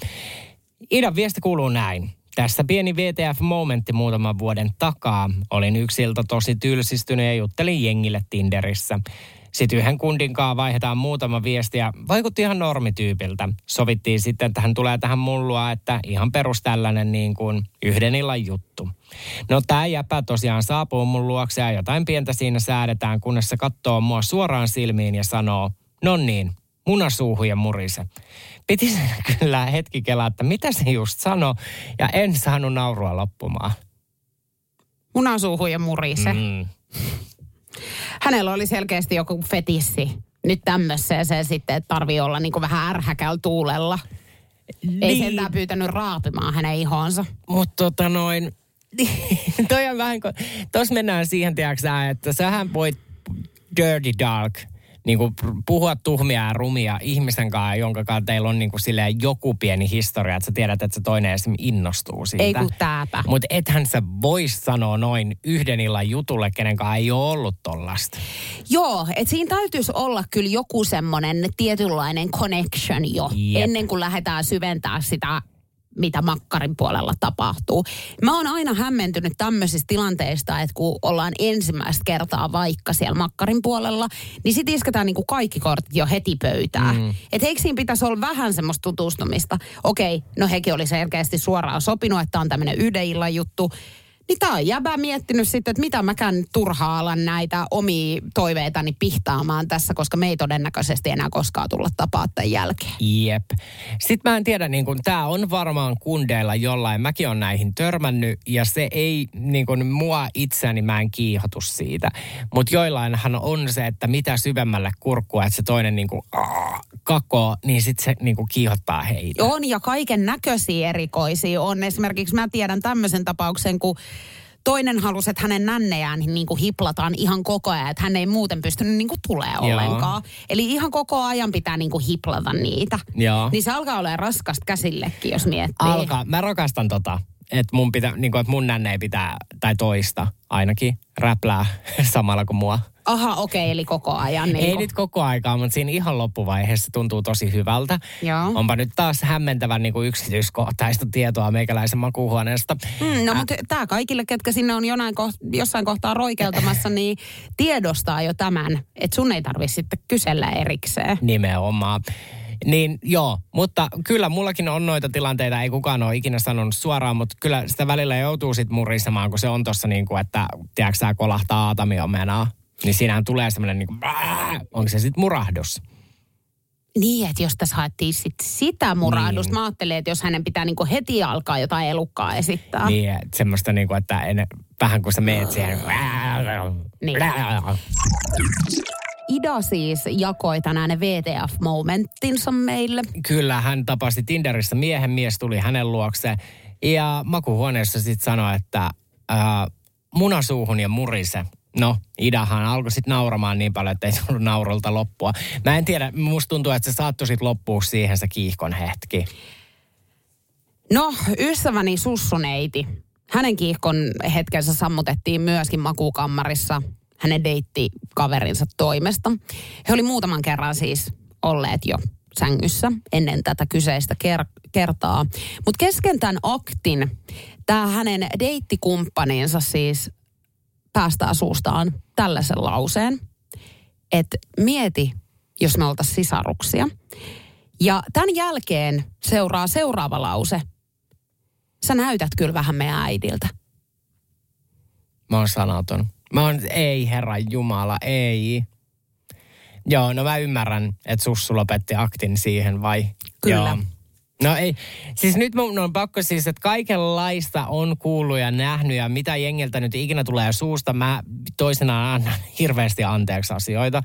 Idan viesti kuuluu näin. Tässä pieni V T F-momentti muutaman vuoden takaa. Olin yksi ilta tosi tylsistynyt ja juttelin jengille Tinderissä. Sitten yhden kundin kanssa vaihdetaan muutama viestiä. Vaikutti ihan normityypiltä. Sovittiin sitten, että hän tulee tähän mullua, että ihan perus tällainen niin kuin yhden illan juttu. No tää jäpä tosiaan saapuu mun luokse ja jotain pientä siinä säädetään, kunnes se katsoo mua suoraan silmiin ja sanoo, no niin, munasuuhu ja murise. Piti sen kyllä hetki kelaa, että mitä se just sanoi ja en saanut naurua loppumaan. Munasuuhu ja murise. Mm. Hänellä oli selkeästi joku fetissi. Nyt tämmöiseen se sitten, että tarvii olla niin kuin vähän ärhäkällä tuulella. Niin. Ei sentään pyytänyt raapimaan hänen ihonsa. Mutta tota noin, toi on vähän kuin, tuossa mennään siihen, tiiäksä, että sähän voit dirty dark, niin kuin puhua tuhmia ja rumia ihmisen kanssa, jonka kanssa teillä on niin kuin silleen joku pieni historia, että sä tiedät, että se toinen esimerkiksi innostuu siitä. Ei kun tääpä. Mutta ethän sä vois sanoa noin yhden illan jutulle, kenenkaan ei ole ollut tollasta. Joo, että siinä täytyisi olla kyllä joku semmoinen tietynlainen connection jo, Jep. ennen kuin lähdetään syventämään sitä, mitä makkarin puolella tapahtuu. Mä oon aina hämmentynyt tämmöisistä tilanteista, että kun ollaan ensimmäistä kertaa vaikka siellä makkarin puolella, niin sit isketään niinku kaikki kortit jo heti pöytään. Mm. Että eikö siinä pitäisi olla vähän semmoista tutustumista? Okei, no hekin oli selkeästi suoraan sopinut, että on tämmöinen yhden illan juttu. Niin tää on jäbä miettinyt sitten, että mitä mäkään turhaa alan näitä omia toiveitani pihtaamaan tässä, koska me ei todennäköisesti enää koskaan tulla tapaa tämän jälkeen. Jep. Sitten mä en tiedä, niin kun tää on varmaan kundeilla jollain. Mäkin on näihin törmännyt ja se ei, niin kun mua itseäni mä en kiihotu siitä. Mutta joillainhan on se, että mitä syvemmälle kurkkua, että se toinen niin kun kakoo, niin sitten se niin kun kiihottaa heitä. On ja kaiken näköisiä erikoisia on. Esimerkiksi mä tiedän tämmöisen tapauksen, kun toinen halusi, että hänen nännejään niin kuin hiplataan ihan koko ajan, että hän ei muuten pystynyt niin kuin tulee ollenkaan. Eli ihan koko ajan pitää niin kuin hiplata niitä. Joo. Niin se alkaa olemaan raskasta käsillekin, jos miettii. Alkaa. Mä rakastan tota, että mun, pitä, niin kuin, että mun nänne ei pitää, tai toista ainakin, räplää samalla kuin mua. Aha, okei, okay, eli koko ajan. Niin ei kun... nyt koko aikaa, mutta siinä ihan loppuvaiheessa tuntuu tosi hyvältä. Joo. Onpa nyt taas hämmentävän niin kuin yksityiskohtaista tietoa meikäläisen makuuhuoneesta. Mm, no, Ä... mutta tämä kaikille, ketkä sinne on jonain koht- jossain kohtaa roikeltamassa, niin tiedostaa jo tämän, että sun ei tarvitse sitten kysellä erikseen. Nimenomaan. Niin joo, mutta kyllä mullakin on noita tilanteita, ei kukaan ole ikinä sanonut suoraan, mutta kyllä sitä välillä joutuu sitten murisemaan, kun se on tuossa niin kuin, että tiedätkö sä, kolahtaa aatami-omenaa. Niin siinähän tulee semmoinen, niin kuin, onko se sitten murahdus? Niin, että jos tässä haettiin sit sitä murahdusta, niin. Mä ajattelin, että jos hänen pitää niinku heti alkaa jotain elukkaa esittää. Niin, että semmoista niinku, että en, vähän kun sä meet siihen. Niin. Ida siis jakoi tänään ne V T F-momenttinsa meille. Kyllä, hän tapasi Tinderissä miehen, mies tuli hänen luokseen. Ja makuhuoneessa sitten sanoi, että äh, munasuuhun ja murise. No, Idahan alkoi sitten nauramaan niin paljon, että ei tullut naurulta loppua. Mä en tiedä, musta tuntuu, että se saattoi sitten loppua siihen se kiihkon hetki. No, ystäväni sussuneiti. Hänen kiihkon hetkensä sammutettiin myöskin makuukammarissa hänen deittikaverinsa toimesta. He oli muutaman kerran siis olleet jo sängyssä ennen tätä kyseistä ker- kertaa. Mutta kesken tämän aktin tämä hänen deittikumppaninsa siis... päästää suustaan tällaisen lauseen, että mieti, jos me oltaisiin sisaruksia. Ja tämän jälkeen seuraa seuraava lause. Sä näytät kyllä vähän meidän äidiltä. Mä oon sanaton. Mä oon, ei herra jumala, ei. Joo, no mä ymmärrän, että sussu lopetti aktin siihen, vai? Kyllä. Joo. No ei, siis nyt mun on pakko siis, että kaikenlaista on kuullut ja nähnyt ja mitä jengiltä nyt ikinä tulee suusta. Mä toisenaan annan hirveästi anteeksi asioita,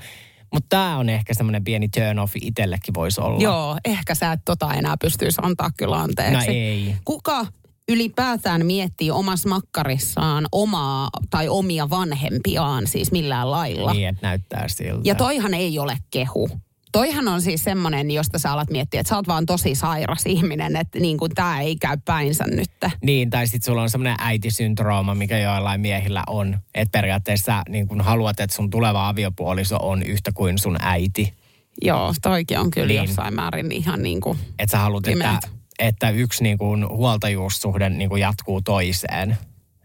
mutta tää on ehkä semmoinen pieni turn off itsellekin voisi olla. Joo, ehkä sä et tota enää pystyisi antaa kyllä anteeksi. No ei. Kuka ylipäätään miettii omassa makkarissaan omaa tai omia vanhempiaan siis millään lailla? Niin, että näyttää siltä. Ja toihan ei ole kehu. Toihan on siis semmoinen, josta sä alat miettiä, että sä oot vaan tosi sairas ihminen, että niin kuin tää ei käy päinsä nyt. Niin, tai sit sulla on semmoinen äitisyndrooma, mikä joillain miehillä on. Että periaatteessa niin kun haluat, että sun tuleva aviopuoliso on yhtä kuin sun äiti. Joo, toikin on kyllä niin. Jossain määrin ihan niin kuin... Että sä haluat, että, että yksi niin kuin huoltajuussuhde niin kuin jatkuu toiseen.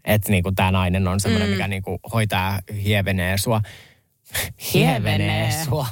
Että niin kuin tää nainen on semmoinen, mm. mikä niin kuin hoitaa, hievenee sua. Hievenee. Su-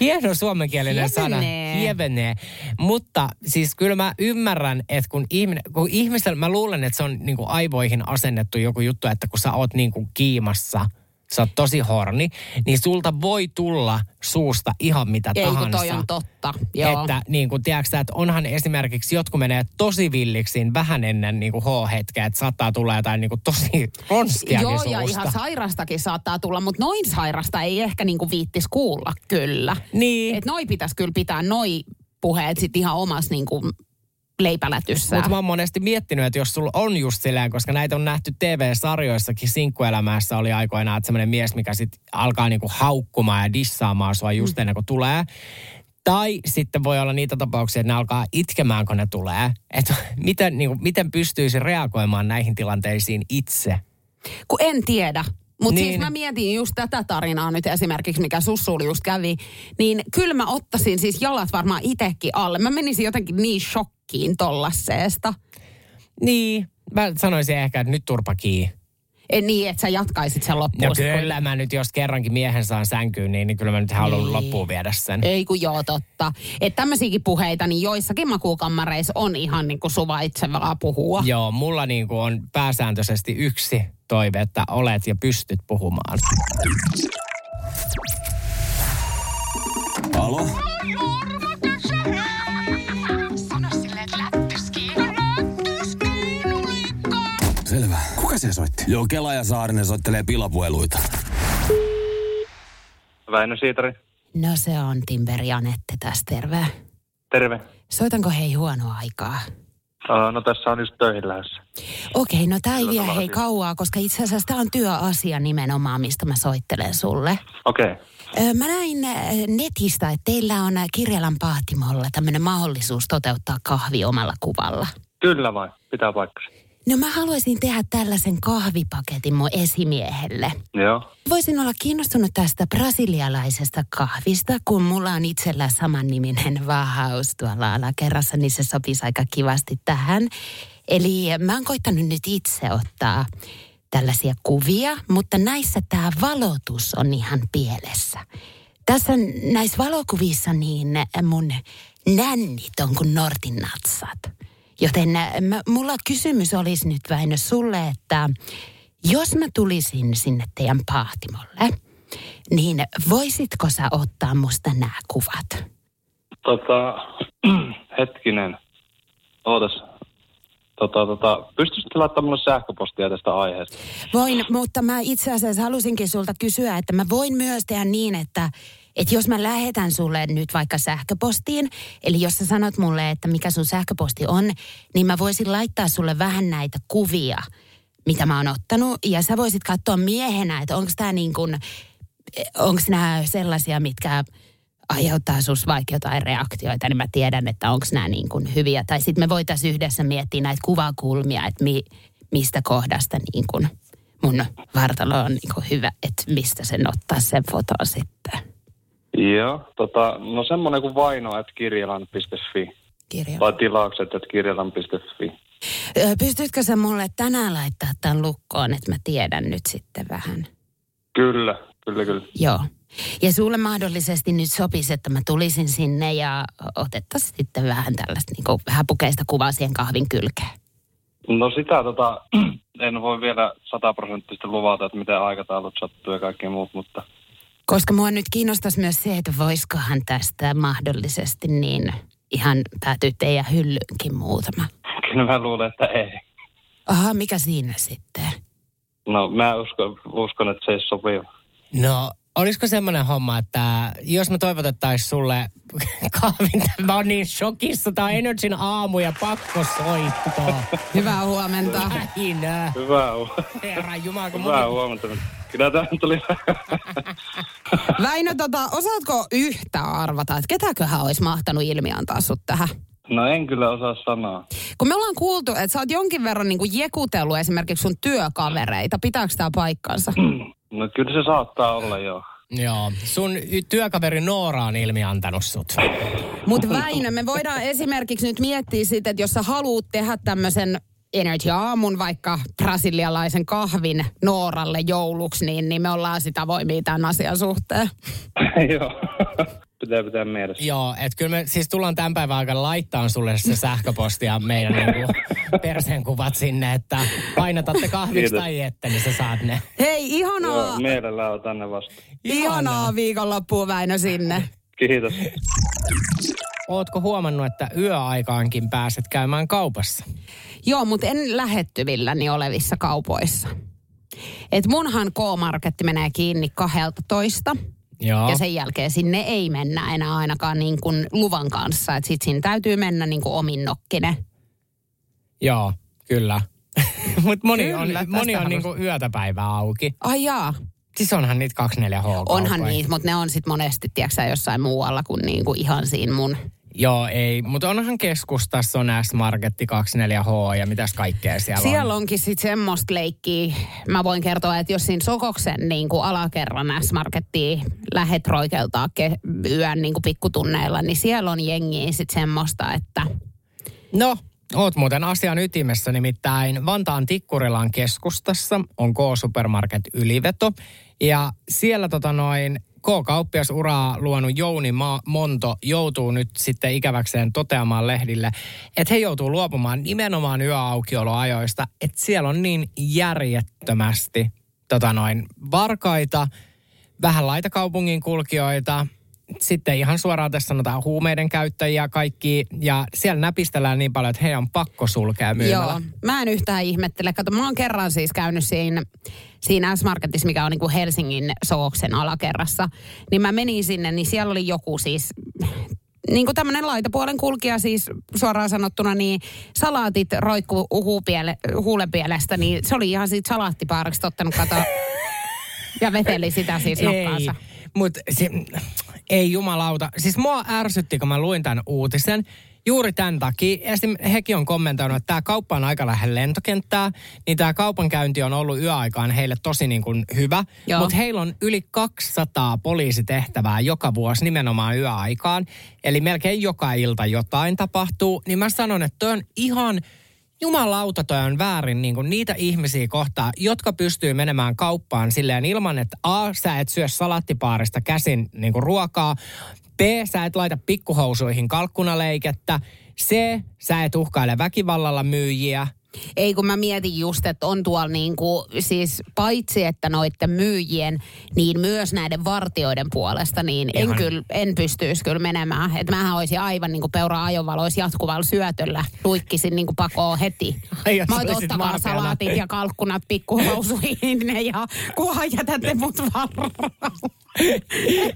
hieno suomenkielinen sana. Hievenee. Mutta siis kyllä mä ymmärrän, että kun, ihminen, kun ihmisellä, mä luulen, että se on niin kuin aivoihin asennettu joku juttu, että kun sä oot niin kuin kiimassa, sä oot tosi horni, niin sulta voi tulla suusta ihan mitä Eiku, tahansa. Eikö toi on totta, joo. Että niin kuin tiedätkö, että onhan esimerkiksi jotkut menee tosi villiksiin vähän ennen niin kuin H-hetkeä, että saattaa tulla jotain niin kuin tosi ronskia joo, suusta. Joo, ja ihan sairastakin saattaa tulla, mutta noin sairasta ei ehkä niin kuin viittis kuulla kyllä. Niin. Että noi pitäisi kyllä pitää noi puheet sit ihan omassa niin kuin leipälätyssä. Mutta mä oon monesti miettinyt, että jos sulla on just silleen, koska näitä on nähty T V-sarjoissakin, Sinkkuelämässä oli aikoinaan, että semmoinen mies, mikä sitten alkaa niinku haukkumaan ja dissaamaan sua just ennen kuin tulee. Tai sitten voi olla niitä tapauksia, että ne alkaa itkemään, kun ne tulee. Että miten, niinku, miten pystyisi reagoimaan näihin tilanteisiin itse? Kun en tiedä. Mutta niin. Siis mä mietin just tätä tarinaa nyt esimerkiksi, mikä sussuuli just kävi. Niin kyllä mä ottaisin siis jalat varmaan itsekin alle. Mä menisin jotenkin niin shokkiin tollasseesta. Niin. Mä sanoisin ehkä, että nyt turpa kiinni. En niin, että sä jatkaisit sen loppuun. No kyllä mä nyt, jos kerrankin miehen saan sänkyyn, niin, niin kyllä mä nyt haluan niin loppuun viedä sen. Ei kun joo, totta. Että tämmöisiäkin puheita, niin joissakin makuukammareissa on ihan niin kuin suvaitsevaa puhua. Joo, mulla niin kuin on pääsääntöisesti yksi toive, että olet ja pystyt puhumaan. Alo? Sano silleen, että lättyski. Lättyski, nulikka. Selvä. Kuka se soitti? Jokelaajat Saarinen soittelee pilapueluita. Väinö Siitari. No se on Tinder-Janette tässä, terve. Terve. Soitanko hei huonoa aikaa? No tässä on just töihin lähdössä. Okei, no tää ei vie hei asia kauaa, koska itse asiassa tää on työasia nimenomaan, mistä mä soittelen sulle. Okei. Okay. Mä näin netistä, että teillä on Kirjalan paatimolla tämmönen mahdollisuus toteuttaa kahvi omalla kuvalla. Kyllä vai, pitää paikkansa. No mä haluaisin tehdä tällaisen kahvipaketin mun esimiehelle. Joo. Voisin olla kiinnostunut tästä brasilialaisesta kahvista, kun mulla on itsellä samanniminen vahaus tuolla alakerrassa, niin se sopisi aika kivasti tähän. Eli mä oon koittanut nyt itse ottaa tällaisia kuvia, mutta näissä tää valotus on ihan pielessä. Tässä näissä valokuvissa niin mun nännit on kuin nortin natsat. Joten mä, mulla kysymys olisi nyt Väinö sulle, että jos mä tulisin sinne teidän pahtimolle, niin voisitko sä ottaa musta nämä kuvat? Tota, hetkinen. Ootas. Tota, tota, pystyisitkö laittamaan mulle sähköpostia tästä aiheesta? Voin, mutta mä itse asiassa halusinkin sulta kysyä, että mä voin myös tehdä niin, että Että jos mä lähetän sulle nyt vaikka sähköpostiin, eli jos sä sanot mulle, että mikä sun sähköposti on, niin mä voisin laittaa sulle vähän näitä kuvia, mitä mä oon ottanut. Ja sä voisit katsoa miehenä, että onko tää niin kuin, onko nämä sellaisia, mitkä aiheuttaa sus vaikka jotain reaktioita, niin mä tiedän, että onko nämä niin kuin hyviä. Tai sitten me voitaisiin yhdessä miettiä näitä kuvakulmia, että mi, mistä kohdasta niin kuin mun vartalo on niin kuin hyvä, että mistä sen ottaa sen foton sitten. Joo, tota, no semmoinen kuin vaino at kirjalan piste fi. Kirjalan. Tai tilaukset at kirjalan piste fi. Pystytkö sä mulle tänään laittaa tämän lukkoon, että mä tiedän nyt sitten vähän? Kyllä, kyllä, kyllä. Joo. Ja sulle mahdollisesti nyt sopisi, että mä tulisin sinne ja otettaisiin sitten vähän tällaista niin kuin häpukeista kuvaa siihen kahvin kylkeen. No sitä tota, en voi vielä sataprosenttisesti luvata, että miten aikataulut sattuu ja kaikki muut, mutta koska mua nyt kiinnostaisi myös se, että voisikohan tästä mahdollisesti niin ihan päätyä teidän hyllyynkin muutama. Kyllä mä luulen, että ei. Aha, mikä siinä sitten? No mä uskon, uskon että se ei sopiva. No olisiko semmoinen homma, että jos mä toivotettaisiin sulle kahvinta, mä oon niin shokissa, tää on Energyn aamu ja pakko soittaa. Hyvää huomenta. Lähinä. Hyvää huomenta. Herran Jumala, kun hyvää huomenta. Kyllä tämä tuli. Väinö, tota, osaatko yhtään arvata, että ketäköhän olisi mahtanut ilmiantaa sut tähän? No en kyllä osaa sanoa. Kun me ollaan kuultu, että sä oot jonkin verran niin kuin jekutellut esimerkiksi sun työkavereita. Pitääkö tää paikkansa? No kyllä se saattaa olla, joo. Joo, sun työkaveri Noora on ilmiantanut sut. Mut Väinö, me voidaan esimerkiksi nyt miettiä sit, että jos sä haluut tehdä tämmösen Energia-aamun vaikka brasilialaisen kahvin Nooralle jouluksi, niin, niin me ollaan sitä voimia tämän asian suhteen. Joo. Pitää pitää mielessä. Joo, että kyllä me siis tullaan tämän päivän aikana laittaa sulle se sähköpostia meidän niinku perseenkuvat sinne, että painatatte kahviksi tai ette, niin sä saat ne. Hei, ihanaa! Joo, mielellään otan ne vastaan. Ihanaa, ihanaa viikonloppua Väinö sinne. Kiitos. Ootko huomannut, että yöaikaankin pääset käymään kaupassa? Joo, mutta en lähettyvilläni olevissa kaupoissa. Et munhan K-Marketti menee kiinni kahdeltatoista. Joo. Ja sen jälkeen sinne ei mennä enää ainakaan niin kuin luvan kanssa. Että sitten siinä täytyy mennä niin kuin ominnokkine. Joo, kyllä. Mutta moni kyllä, on, moni on niin kuin yötä päivää auki. Ai jaa. Siis onhan niitä kaksikymmentäneljä H-kaupoja. Onhan niitä, mutta ne on sitten monesti, tiedätkö jossain muualla kuin niinku ihan siinä mun. Joo, ei. Mutta onhan keskustassa on S-Marketti kaksikymmentäneljä H ja mitäs kaikkea siellä on. Siellä onkin sitten semmoista leikkiä. Mä voin kertoa, että jos siinä Sokoksen niinku alakerran S-Markettiin lähet roikeltaa ke- yön niinku pikkutunneilla, niin siellä on jengiä sitten semmoista, että... No, oot muuten asian ytimessä, nimittäin Vantaan Tikkurilan keskustassa on K-Supermarket Yliveto. Ja siellä tota noin K-kauppias uraa luonut Jouni Monto joutuu nyt sitten ikäväkseen toteamaan lehdille, että he joutuu luopumaan nimenomaan yöaukioloajoista, että siellä on niin järjettömästi tota noin varkaita, vähän laita kaupungin kulkijoita, sitten ihan suoraan tässä sanotaan huumeiden käyttäjiä kaikki, ja siellä näpistellään niin paljon, että he on pakko sulkea myymälä. Joo, mä en yhtään ihmettele. Kato, mä oon kerran siis käynyt siinä, siinä S-Marketissa, mikä on niin kuin Helsingin Sooksen alakerrassa, niin mä menin sinne, niin siellä oli joku siis... Niin kuin tämmöinen laitapuolen kulkija siis suoraan sanottuna, niin salaatit roikkuu huulenpielestä, niin se oli ihan siitä salaattipaariksi ottanut katoa ja veteli sitä siis nokkaansa. Mutta ei jumalauta. Siis mua ärsytti, kun mä luin tämän uutisen. Juuri tämän takia. Esimerkiksi hekin on kommentoinut, että tämä kauppa on aika lähellä lentokenttää, niin tämä kaupankäynti on ollut yöaikaan heille tosi niin kuin hyvä. Mutta heillä on yli kaksisataa poliisitehtävää joka vuosi nimenomaan yöaikaan. Eli melkein joka ilta jotain tapahtuu. Niin mä sanon, että toi on ihan... Jumalauta, toi on väärin niin kuin niitä ihmisiä kohtaan, jotka pystyy menemään kauppaan silleen ilman, että A, sä et syö salattipaarista käsin niin kuin ruokaa, B, sä et laita pikkuhousuihin kalkkunaleikettä, C, sä et uhkaile väkivallalla myyjiä. Ei, kun mä mietin just, että on tuolla niin kuin, siis paitsi että noiden myyjien, niin myös näiden vartijoiden puolesta, niin en, kyl, en pystyisi kyllä menemään. Että mähän olisin aivan niin kuin peura ajovaloissa jatkuvalla syötöllä, luikkisin niin kuin pakoon heti. Ai, mä oot ottakaa salaatit ja kalkkunat pikkuhousuihin ja kunhan jätätte mut varraa.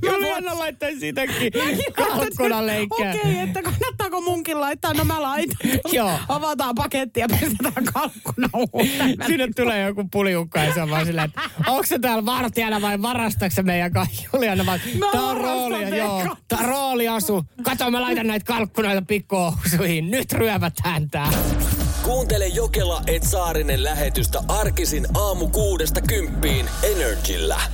Mä voin laittaisi sitäkin kalkkunaleikkää. Okei, okay, että kannattaako munkin laittaa? No mä laitan. Joo. Avataan paketti ja pistetään kalkkuna uuteen. Sinne tulee joku puliukka ja se on vaan silleen, että onko se täällä vartijana vai varastaksä meidän kaikki Juliana? Tää on roolia, joo. Tää on rooliasu. Kato, mä laitan näitä kalkkunoita pikkuhousuihin. Nyt ryövätään tää. Kuuntele Jokela et Saarinen lähetystä arkisin aamu kuudesta kymppiin Energillä.